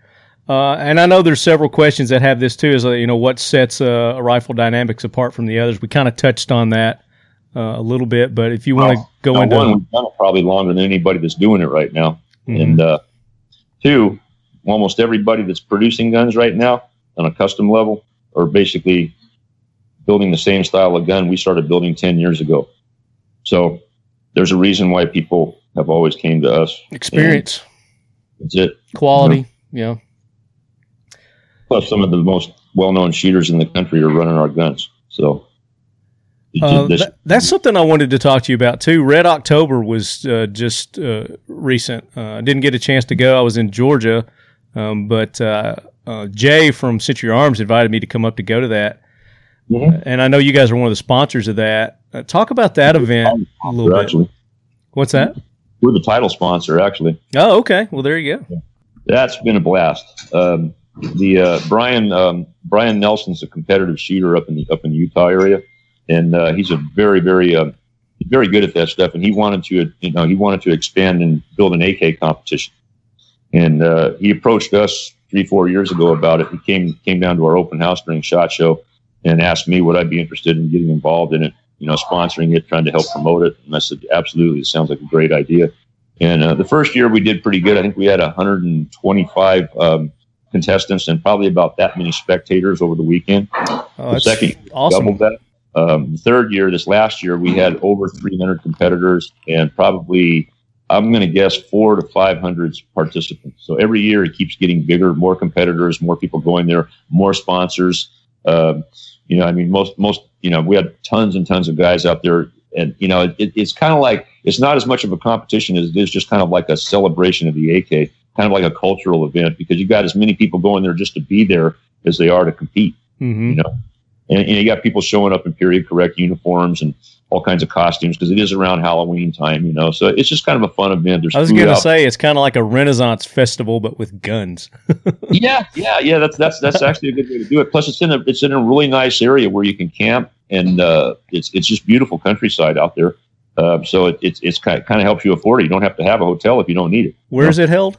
Uh, and I know there's several questions that have this too, is, uh, you know, what sets uh, a Rifle Dynamics apart from the others? We kind of touched on that uh, a little bit, but if you want to go into one, we've done it probably longer than anybody that's doing it right now. Mm-hmm. And uh, two, almost everybody that's producing guns right now on a custom level are basically building the same style of gun we started building ten years ago. So there's a reason why people have always came to us. Experience. That's it. Quality. You know? Yeah. Plus, some of the most well-known shooters in the country are running our guns. So uh, that, that's something I wanted to talk to you about too. Red October was uh, just uh, recent. I uh, didn't get a chance to go. I was in Georgia, um, but uh, uh, Jay from Century Arms invited me to come up to go to that. Mm-hmm. Uh, and I know you guys are one of the sponsors of that. Uh, talk about that We're event a little actually. bit. What's that? We're the title sponsor, actually. Oh, okay. Well, there you go. That's been a blast. Um, The uh, Brian um, Brian Nelson's a competitive shooter up in the up in the Utah area, and uh, he's a very very uh, very good at that stuff. And he wanted to you know he wanted to expand and build an A K competition. And uh, he approached us three four years ago about it. He came came down to our open house during SHOT Show and asked me would I be interested in getting involved in it, you know, sponsoring it, trying to help promote it. And I said absolutely, it sounds like a great idea. And uh, the first year we did pretty good. I think we had one hundred twenty-five. Um, contestants and probably about that many spectators over the weekend. Oh, the second year, awesome. Doubled that. Um, the third year, this last year, we had over three hundred competitors and probably, I'm going to guess, four to five hundred participants. So every year it keeps getting bigger, more competitors, more people going there, more sponsors. Um, you know, I mean, most, most, you know, we had tons and tons of guys out there. And, you know, it, it's kind of like, it's not as much of a competition as it is just kind of like a celebration of the A K. Kind of like a cultural event because you got as many people going there just to be there as they are to compete, mm-hmm. you know, and, and you got people showing up in period correct uniforms and all kinds of costumes because it is around Halloween time, you know, so it's just kind of a fun event. There's I was going to say it's kind of like a Renaissance festival, but with guns. yeah. Yeah. Yeah. That's, that's, that's actually a good way to do it. Plus it's in a, it's in a really nice area where you can camp and, uh, it's, it's just beautiful countryside out there. Um, uh, so it, it's, it's kind of, kind of helps you afford it. You don't have to have a hotel if you don't need it. Where is it held?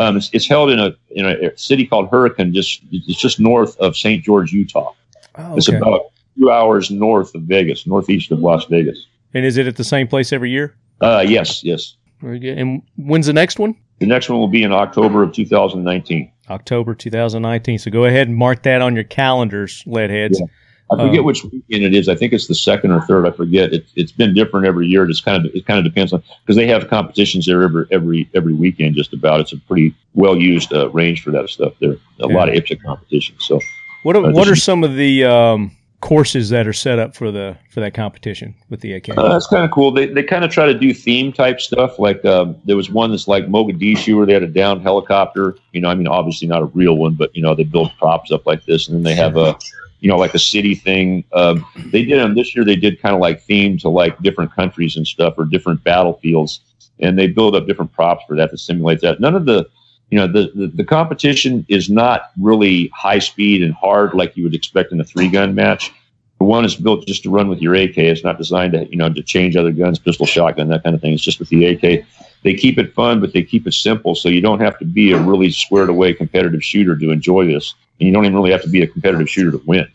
Um, it's, it's held in a in a city called Hurricane. Just it's just north of Saint George, Utah. Oh, okay. It's about two hours north of Vegas, northeast of Las Vegas. And is it at the same place every year? Uh, yes, yes. Very good. And when's the next one? The next one will be in October of two thousand nineteen. October twenty nineteen. So go ahead and mark that on your calendars, Leadheads. Yeah. I forget um, which weekend it is. I think it's the second or third. I forget. It, it's been different every year. It's kind of it kind of depends on because they have competitions there every every every weekend. Just about. It's a pretty well used uh, range for that stuff. There a yeah. lot of I P S A competitions. So what uh, what are some of the um, courses that are set up for the for that competition with the A K? Uh, that's kind of cool. They they kind of try to do theme type stuff. Like um, there was one that's like Mogadishu where they had a downed helicopter. You know, I mean, obviously not a real one, but you know, they build props up like this, and then they have a. You know, like a city thing. Uh, they did them um, this year. They did kind of like themed to like different countries and stuff or different battlefields, and they build up different props for that to simulate that. None of the, you know, the the, the competition is not really high speed and hard like you would expect in a three gun match. The one is built just to run with your A K. It's not designed to you know to change other guns, pistol, shotgun, that kind of thing. It's just with the A K. They keep it fun, but they keep it simple, so you don't have to be a really squared away competitive shooter to enjoy this. And you don't even really have to be a competitive shooter to win.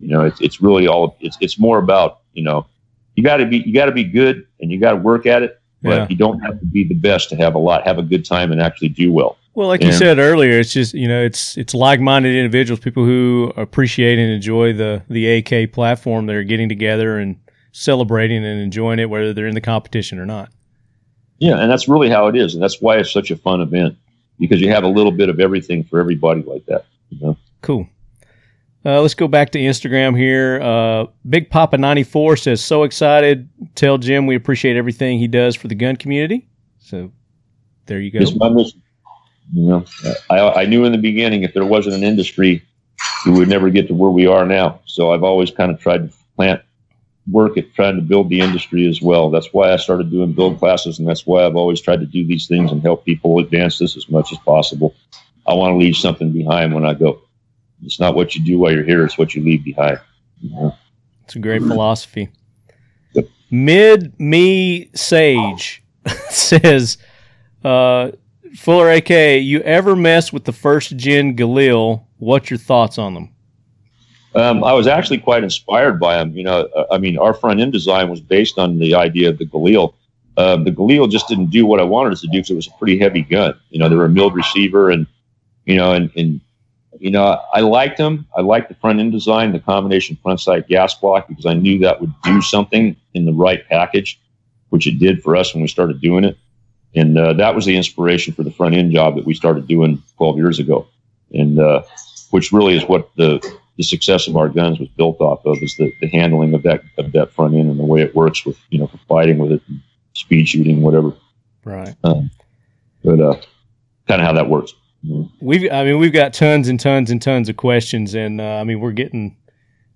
You know, it's it's really all it's it's more about, you know, you gotta be you gotta be good and you gotta work at it, but yeah. you don't have to be the best to have a lot, have a good time and actually do well. Well, like and, you said earlier, it's just you know, it's it's like minded individuals, people who appreciate and enjoy the the A K platform that are getting together and celebrating and enjoying it, whether they're in the competition or not. Yeah, and that's really how it is, and that's why it's such a fun event. Because you have a little bit of everything for everybody like that. You know? Cool. Uh, let's go back to Instagram here. Uh, Big Papa ninety-four says, so excited. Tell Jim we appreciate everything he does for the gun community. So there you go. It's my mission. You know, I, I knew in the beginning if there wasn't an industry, we would never get to where we are now. So I've always kind of tried to plant work at trying to build the industry as well. That's why I started doing build classes, and that's why I've always tried to do these things and help people advance this as much as possible. I want to leave something behind when I go. It's not what you do while you're here. It's what you leave behind. Yeah. It's a great philosophy. Yep. Mid Me Sage says, uh, Fuller A K, you ever mess with the first gen Galil? What's your thoughts on them? Um, I was actually quite inspired by them. You know, I mean, our front end design was based on the idea of the Galil. Uh, the Galil just didn't do what I wanted it to do because it was a pretty heavy gun. You know, they were a milled receiver and, you know, and, and you know, I liked them. I liked the front end design, the combination front sight gas block, because I knew that would do something in the right package, which it did for us when we started doing it. And uh, that was the inspiration for the front end job that we started doing twelve years ago. And uh, which really is what the, the success of our guns was built off of, is the, the handling of that, of that front end and the way it works with, you know, for fighting with it, and speed shooting, whatever. Right. Um, but uh, kind of how that works. We've, I mean, we've got tons and tons and tons of questions, and uh, I mean, we're getting,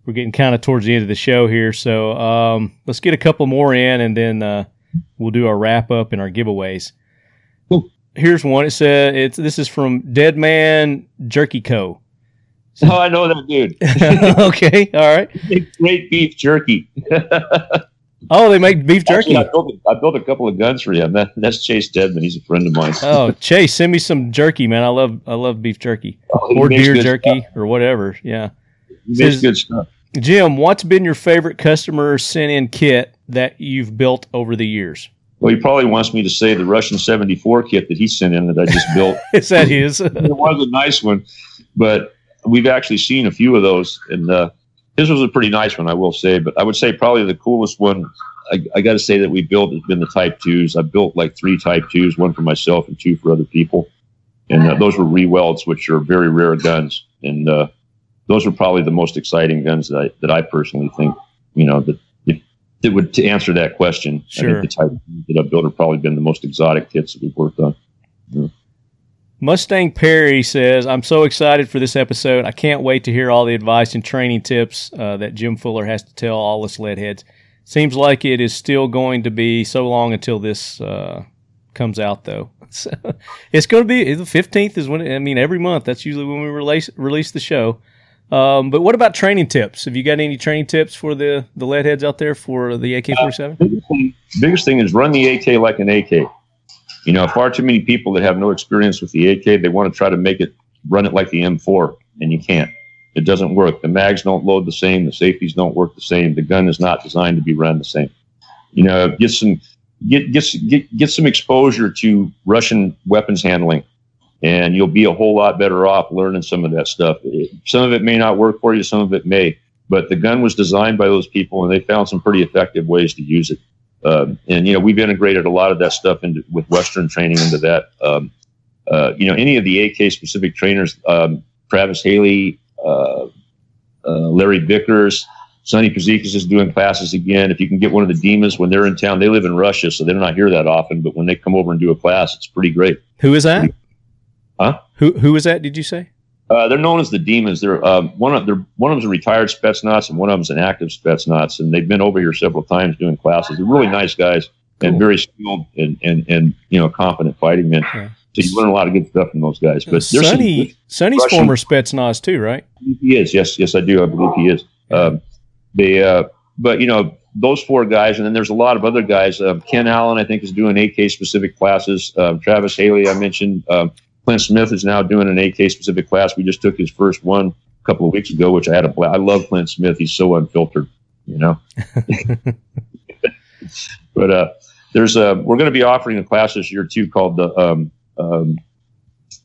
we're getting kind of towards the end of the show here. So um, let's get a couple more in, and then uh, we'll do our wrap up and our giveaways. Cool. Here's one. It says, "It's this is from Dead Man Jerky Co." So, oh, I know that dude. Okay, all right. They make great beef jerky. Oh, they make beef jerky. Actually, I, built a, I built a couple of guns for him. That, that's Chase Dedman. He's a friend of mine. Oh, Chase, send me some jerky, man. I love I love beef jerky oh, or deer jerky stuff. Or whatever. Yeah, he makes says, good stuff. Jim, what's been your favorite customer sent in kit that you've built over the years? Well, he probably wants me to say the Russian seventy-four kit that he sent in that I just built. Is that his? It was a nice one, but we've actually seen a few of those and. Uh, This was a pretty nice one, I will say, but I would say probably the coolest one, I, I got to say that we built has been the Type twos. I built like three Type twos, one for myself and two for other people. And uh, those were re-welds, which are very rare guns. And uh, those were probably the most exciting guns that I, that I personally think, you know, that, if, that would to answer that question. Sure. I think the Type twos that I've built have probably been the most exotic kits that we've worked on. Yeah. Mustang Perry says, I'm so excited for this episode. I can't wait to hear all the advice and training tips uh, that Jim Fuller has to tell all us leadheads. Seems like it is still going to be so long until this uh, comes out, though. So, it's going to be, the fifteenth is when, I mean, every month. That's usually when we release, release the show. Um, but what about training tips? Have you got any training tips for the, the leadheads out there for the A K forty-seven? Uh, biggest, thing, biggest thing is run the A K like an A K. You know, far too many people that have no experience with the A K, they want to try to make it, run it like the M four, and you can't. It doesn't work. The mags don't load the same. The safeties don't work the same. The gun is not designed to be run the same. You know, get some get get get, get some exposure to Russian weapons handling, and you'll be a whole lot better off learning some of that stuff. It, some of it may not work for you. Some of it may. But the gun was designed by those people, and they found some pretty effective ways to use it. Um, and, you know, we've integrated a lot of that stuff into with Western training into that. Um, uh, you know, any of the A K-specific trainers, um, Travis Haley, Uh, uh, Larry Vickers, Sonny Puzikas is doing classes again. If you can get one of the Demas when they're in town, they live in Russia, so they're not here that often. But when they come over and do a class, it's pretty great. Who is that? Huh? Who Who is that? Did you say? Uh, they're known as the Demas. They're um, one of they're one of them's a retired Spetsnaz, and one of them's an active Spetsnaz, and they've been over here several times doing classes. They're really nice guys cool. and very skilled and and and you know competent fighting men. Yeah. So you learn a lot of good stuff from those guys. But Sonny, Sonny's Russian, former Spetsnaz too, right? He is. Yes, yes, I do. I believe he is. Um, they, uh, but you know, those four guys, and then there's a lot of other guys. Uh, Ken Allen, I think, is doing A K-specific classes. Uh, Travis Haley, I mentioned. Um, Clint Smith is now doing an A K-specific class. We just took his first one a couple of weeks ago, which I had a blast. I love Clint Smith. He's so unfiltered, you know. But uh, there's a we're going to be offering a class this year too called the. Um, Um,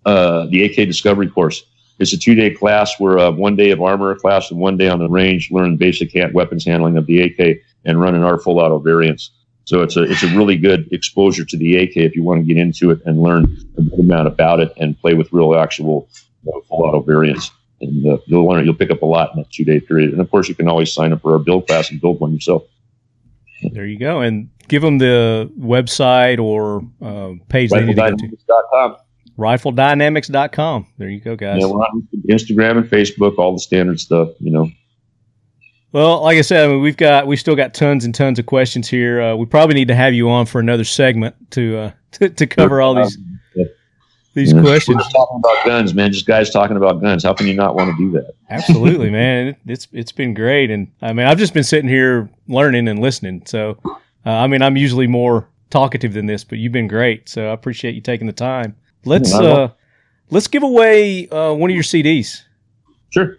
uh, the A K Discovery course. It's a two-day class where uh, one day of armor class and one day on the range learn basic hand, weapons handling of the A K and running our full auto variants. So it's a it's a really good exposure to the A K if you want to get into it and learn a good amount about it and play with real actual you know, full auto variants. And uh, you'll learn you'll pick up a lot in that two-day period. And of course, you can always sign up for our build class and build one yourself. There you go. And give them the website or uh, page they need to go to. Rifle Dynamics dot com. There you go, guys. Yeah, we're on Instagram and Facebook, all the standard stuff, you know. Well, like I said, I mean, we've got we still got tons and tons of questions here. Uh, we probably need to have you on for another segment to uh, to, to cover all these yeah. these yeah. questions. We're just talking about guns, man. Just guys talking about guns. How can you not want to do that? Absolutely, man. It, it's it's been great, and I mean, I've just been sitting here learning and listening. So. Uh, I mean, I'm usually more talkative than this, but you've been great, so I appreciate you taking the time. Let's uh, let's give away uh, one of your C Ds. Sure.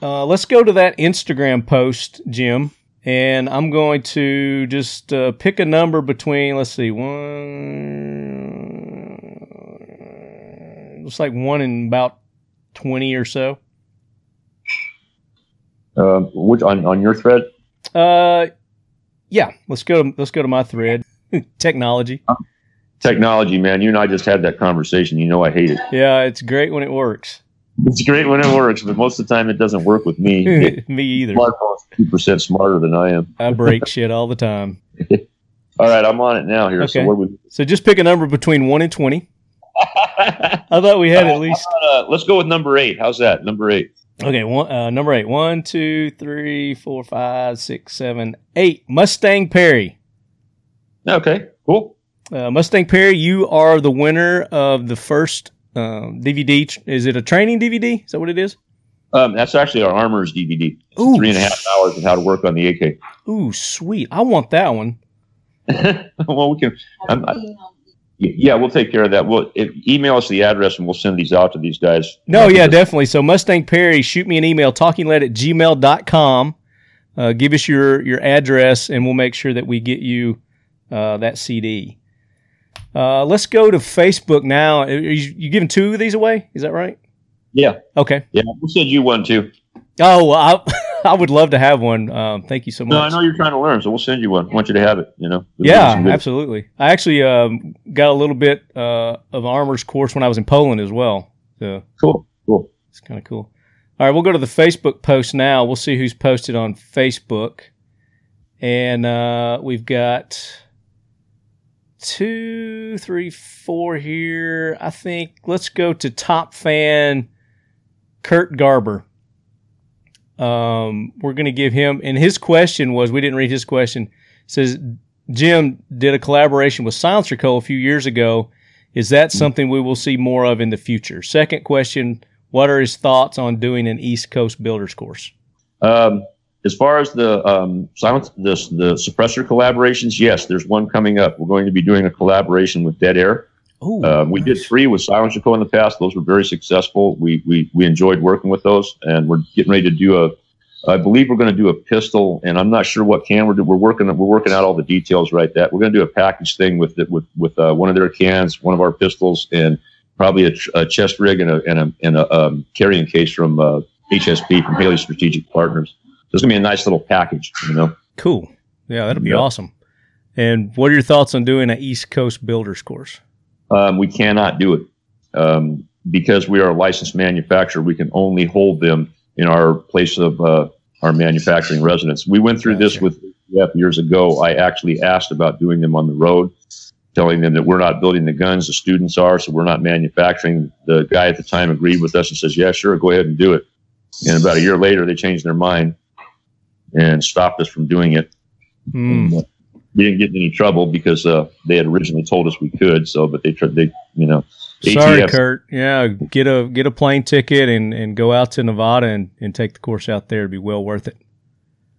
Uh, let's go to that Instagram post, Jim, and I'm going to just uh, pick a number between, let's see, one, looks like one and about twenty or so. Uh, which on, on your thread? Uh. Yeah, let's go to, let's go to my thread. Technology. Technology, man. You and I just had that conversation. You know I hate it. Yeah, it's great when it works. It's great when it works, but most of the time it doesn't work with me. Me either. Smartphone's two percent smarter than I am. I break shit all the time. All right, I'm on it now here. Okay. So, what we- so just pick a number between one and twenty. I thought we had at least. Uh, let's go with number eight. How's that? Number eight. Okay, one, uh, number eight. One, two, three, four, five, six, seven, eight. Mustang Perry. Okay, cool. Uh, Mustang Perry, you are the winner of the first um, D V D. Is it a training D V D? Is that what it is? Um, that's actually our Armors D V D. It's Ooh. Three and a half hours of how to work on the A K. Ooh, sweet. I want that one. Well, we can... I'm, I, Yeah, we'll take care of that. We'll if, email us the address, and we'll send these out to these guys. No, yeah, definitely. So Mustang Perry, shoot me an email, talking lead at gmail dot com. Uh, give us your, your address, and we'll make sure that we get you uh, that C D. Uh, let's go to Facebook now. Are you, you giving two of these away? Is that right? Yeah. Okay. Yeah, we'll send you one, too. Oh, well, I, I would love to have one. Um, thank you so much. No, I know you're trying to learn, so we'll send you one. I want you to have it, you know. Yeah, absolutely. I actually um, got a little bit uh, of Armor's course when I was in Poland as well. So cool, cool. It's kind of cool. All right, we'll go to the Facebook post now. We'll see who's posted on Facebook. And uh, we've got two, three, four here. I think let's go to top fan Kurt Garber. Um, we're going to give him, and his question was, we didn't read his question. It says, Jim did a collaboration with Silencer Co a few years ago. Is that something we will see more of in the future? Second question, what are his thoughts on doing an East Coast builders course? Um, As far as the um, silence, the, the suppressor collaborations, yes, there's one coming up. We're going to be doing a collaboration with Dead Air. Ooh, uh, we nice. did three with Silencer Co in the past. Those were very successful. We, we we enjoyed working with those, and we're getting ready to do a. I believe we're going to do a pistol, and I'm not sure what can we're doing. We're working we're working out all the details right. That we're going to do a package thing with the, with with uh, one of their cans, one of our pistols, and probably a, a chest rig and a and a, and a um, carrying case from uh, H S P from Haley Strategic Partners. It's going to be a nice little package, you know? Cool. Yeah, that'll be yep. awesome. And what are your thoughts on doing an East Coast Builders course? Um, we cannot do it um, because we are a licensed manufacturer. We can only hold them in our place of uh, our manufacturing residence. We went through this with F years ago. I actually asked about doing them on the road, telling them that we're not building the guns, the students are, so we're not manufacturing. The guy at the time agreed with us and says, yeah, sure, go ahead and do it. And about a year later, they changed their mind and stopped us from doing it. Mm. And we didn't get in any trouble because uh, they had originally told us we could. So, but they tried. They, you know, A T F. Sorry, Kurt. Yeah, get a get a plane ticket and, and go out to Nevada and, and take the course out there. It'd be well worth it.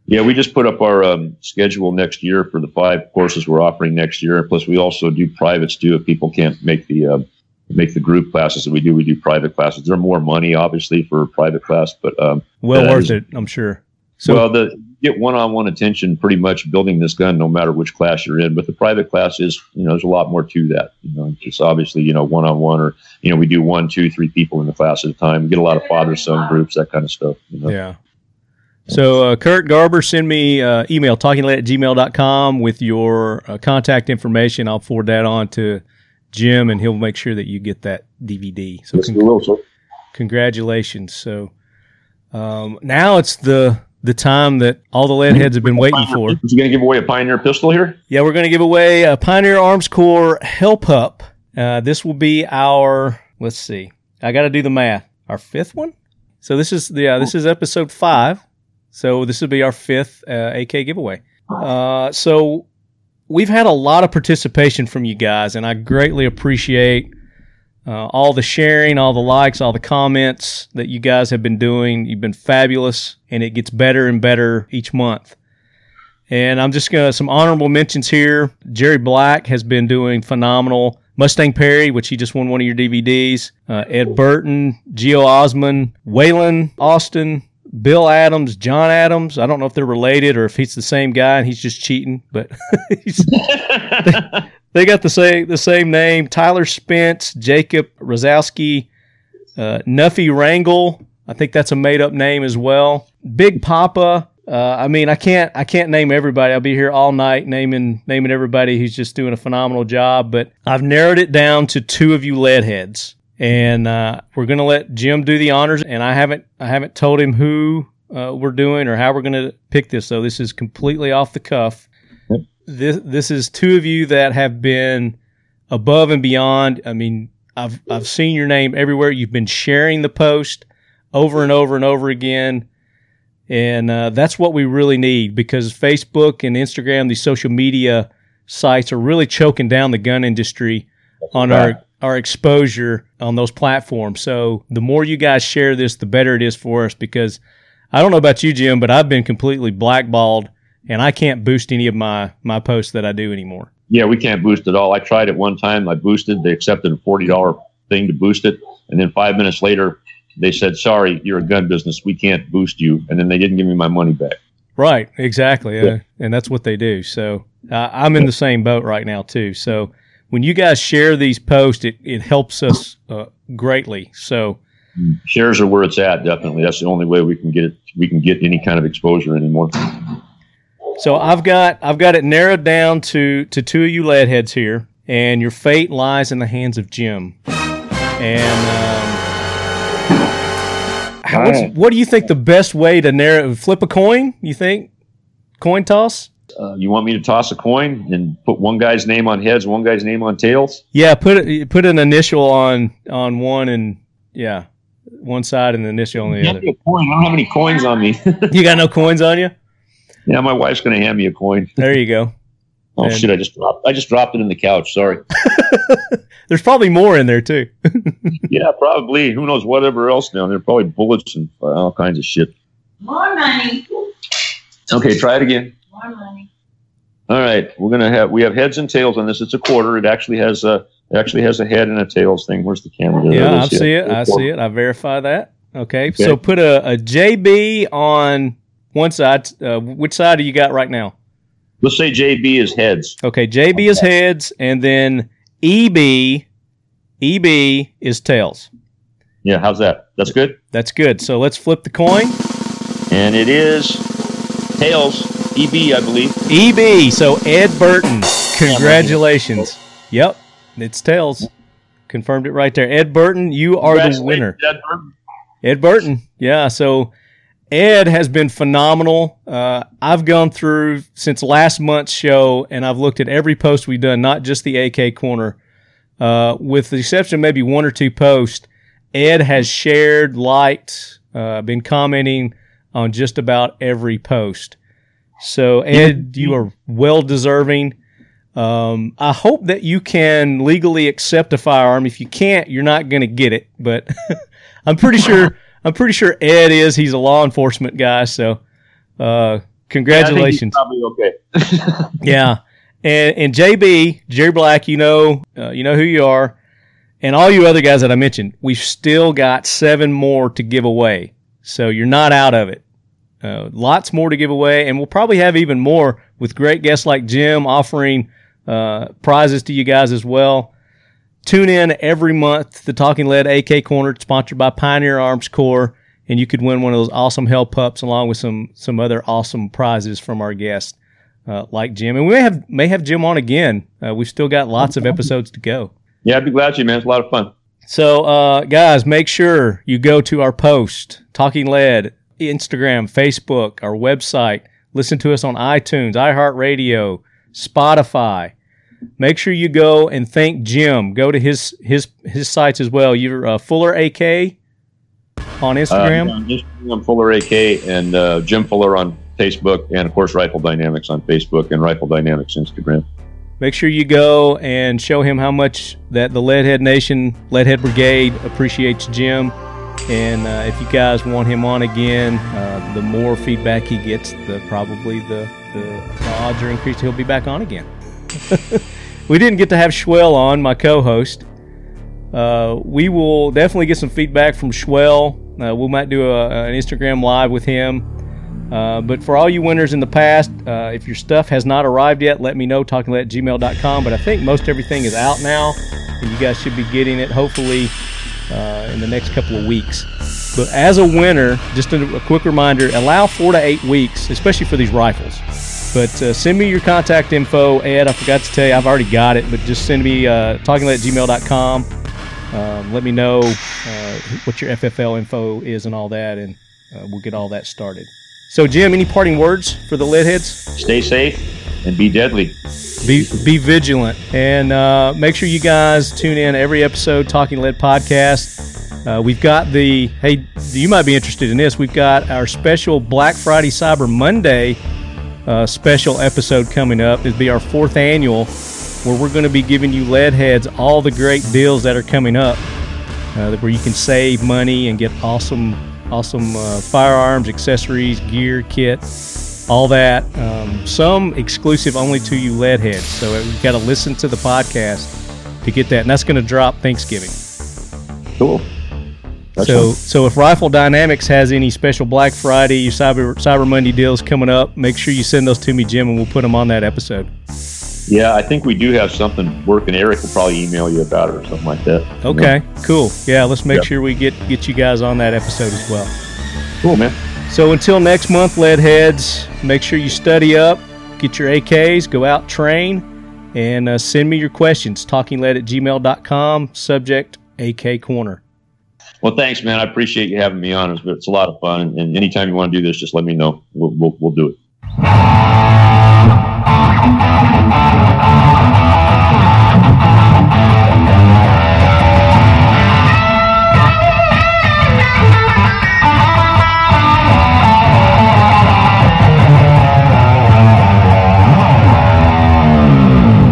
Yeah, we just put up our um, schedule next year for the five courses we're offering next year. Plus, we also do privates too. If people can't make the uh, make the group classes that we do, we do private classes. They're more money, obviously, for a private class, but um, well worth is, it, I'm sure. So, well, the get one-on-one attention pretty much building this gun no matter which class you're in. But the private class is, you know, there's a lot more to that. You know, it's obviously, you know, one-on-one or, you know, we do one, two, three people in the class at a time. We get a lot of father-son groups, that kind of stuff. You know? Yeah. So, uh, Kurt Garber, send me uh, email, talking lead at gmail dot com with your uh, contact information. I'll forward that on to Jim, and he'll make sure that you get that D V D. So yes, con- will, sir. Congratulations. So, um, now it's the... the time that all the lead heads have been waiting for. Are you going to give away a Pioneer pistol here? Yeah, we're going to give away a Pioneer Arms Corp Help Up. Uh, this will be our, let's see, I got to do the math, our fifth one? So this is yeah, this is episode five. So this will be our fifth uh, A K giveaway. Uh, so we've had a lot of participation from you guys, and I greatly appreciate uh, all the sharing, all the likes, all the comments that you guys have been doing. You've been fabulous, and it gets better and better each month. And I'm just going to some honorable mentions here. Jerry Black has been doing phenomenal. Mustang Perry, which he just won one of your D V Ds. Uh, Ed Burton, Geo Osman, Waylon Austin, Bill Adams, John Adams. I don't know if they're related or if he's the same guy and he's just cheating, but he's, they, they got the same the same name. Tyler Spence, Jacob Rozowski, uh, Nuffy Wrangle. I think that's a made up name as well. Big Papa. Uh, I mean, I can't I can't name everybody. I'll be here all night naming naming everybody who's just doing a phenomenal job. But I've narrowed it down to two of you leadheads. And uh, we're gonna let Jim do the honors, and I haven't I haven't told him who uh, we're doing or how we're gonna pick this. So this is completely off the cuff. Yep. This this is two of you that have been above and beyond. I mean, I've I've seen your name everywhere. You've been sharing the post over and over and over again, and uh, that's what we really need, because Facebook and Instagram, these social media sites, are really choking down the gun industry on wow. our. our exposure on those platforms. So the more you guys share this, the better it is for us, because I don't know about you, Jim, but I've been completely blackballed and I can't boost any of my, my posts that I do anymore. Yeah, we can't boost at all. I tried it one time. I boosted. They accepted a forty dollars thing to boost it. And then five minutes later, they said, sorry, you're a gun business. We can't boost you. And then they didn't give me my money back. Right, exactly. Yeah. Uh, and that's what they do. So uh, I'm in the same boat right now too. So when you guys share these posts, it, it helps us uh, greatly. So shares are where it's at. Definitely, that's the only way we can get it. We can get any kind of exposure anymore. So I've got I've got it narrowed down to to two of you leadheads here, and your fate lies in the hands of Jim. And um, how, what's, what do you think the best way to narrow? Flip a coin? You think coin toss? Uh, you want me to toss a coin and put one guy's name on heads, one guy's name on tails? Yeah, put put an initial on on one and yeah, one side and an initial on the other. Hand me a coin. I don't have any coins on me. You got no coins on you? Yeah, my wife's going to hand me a coin. There you go. Oh and shit! I just dropped. I just dropped it in the couch. Sorry. There's probably more in there too. Yeah, probably. Who knows? Whatever else down there. Probably bullets and all kinds of shit. More money. Okay, try it again. More money. All right, we're gonna have we have heads and tails on this. It's a quarter. It actually has a it actually has a head and a tails thing. Where's the camera? There yeah, I see it. it. I see it. I verify that. Okay, okay. So put a, a J B on one side. Uh, which side do you got right now? Let's say J B is heads. Okay, J B is heads, and then E B, E B is tails. Yeah, how's that? That's good? That's good. So let's flip the coin. And it is tails, E B, I believe. E B, so Ed Burton. Congratulations. Yep, it's tails. Confirmed it right there. Ed Burton, you are the winner. Ed Burton. Ed Burton, yeah, so... Ed has been phenomenal. Uh, I've gone through since last month's show, and I've looked at every post we've done, not just the A K Corner. Uh, with the exception of maybe one or two posts, Ed has shared, liked, uh, been commenting on just about every post. So, Ed, you are well-deserving. Um, I hope that you can legally accept a firearm. If you can't, you're not going to get it, but I'm pretty sure... I'm pretty sure Ed is. He's a law enforcement guy, so uh, congratulations. Yeah, I think he's probably okay. Yeah, and and J B, Jerry Black, you know, uh, you know who you are, and all you other guys that I mentioned. We've still got seven more to give away, so you're not out of it. Uh, lots more to give away, and we'll probably have even more with great guests like Jim offering uh, prizes to you guys as well. Tune in every month, the Talking Lead A K Corner, sponsored by Pioneer Arms Corp, and you could win one of those awesome Hell Pups along with some some other awesome prizes from our guests uh, like Jim. And we may have, may have Jim on again. Uh, we've still got lots of episodes to go. Yeah, I'd be glad to, man. It's a lot of fun. So, uh, guys, make sure you go to our post, Talking Lead, Instagram, Facebook, our website. Listen to us on iTunes, iHeartRadio, Spotify. Make sure you go and thank Jim. Go to his his his sites as well. You're uh, Fuller A K on Instagram. Uh, yeah, I'm Fuller A K and uh, Jim Fuller on Facebook, and of course Rifle Dynamics on Facebook and Rifle Dynamics Instagram. Make sure you go and show him how much that the Leadhead Nation, Leadhead Brigade appreciates Jim. And uh, if you guys want him on again, uh, the more feedback he gets, the probably the, the, the odds are increased he'll be back on again. We didn't get to have Schwell on, my co-host. Uh, we will definitely get some feedback from Schwell. Uh, we might do a, an Instagram Live with him. Uh, but for all you winners in the past, uh, if your stuff has not arrived yet, let me know, talking lead at gmail dot com. But I think most everything is out now, and you guys should be getting it hopefully uh, in the next couple of weeks. But as a winner, just a, a quick reminder, allow four to eight weeks, especially for these rifles. But uh, send me your contact info, Ed. I forgot to tell you, I've already got it, but just send me uh, talking lead at gmail dot com. Um, let me know uh, what your F F L info is and all that, and uh, we'll get all that started. So, Jim, any parting words for the Leadheads? Stay safe and be deadly. Be be vigilant. And uh, make sure you guys tune in every episode, Talking Lead Podcast. Uh, we've got the, hey, you might be interested in this, we've got our special Black Friday Cyber Monday Uh, special episode coming up. It'll be our fourth annual where we're going to be giving you lead heads all the great deals that are coming up uh, where you can save money and get awesome awesome uh, firearms, accessories, gear, kit, all that. Um, some exclusive only to you lead heads. So you've got to listen to the podcast to get that. And that's going to drop Thanksgiving. Cool. That's so, fun. So if Rifle Dynamics has any special Black Friday, Cyber Cyber Monday deals coming up, make sure you send those to me, Jim, and we'll put them on that episode. Yeah, I think we do have something working. Eric will probably email you about it or something like that. Okay, you know? Cool. Yeah, let's make yeah. sure we get, get you guys on that episode as well. Cool, man. So until next month, Leadheads, make sure you study up, get your A Ks, go out, train, and uh, send me your questions, talking lead at gmail dot com, subject A K Corner. Well, thanks, man. I appreciate you having me on. It's, it's a lot of fun. And, and anytime you want to do this, just let me know. We'll, we'll, we'll do it.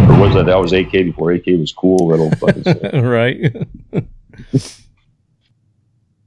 Or was that? That was A K before A K was cool. That old fucking stuff. Right.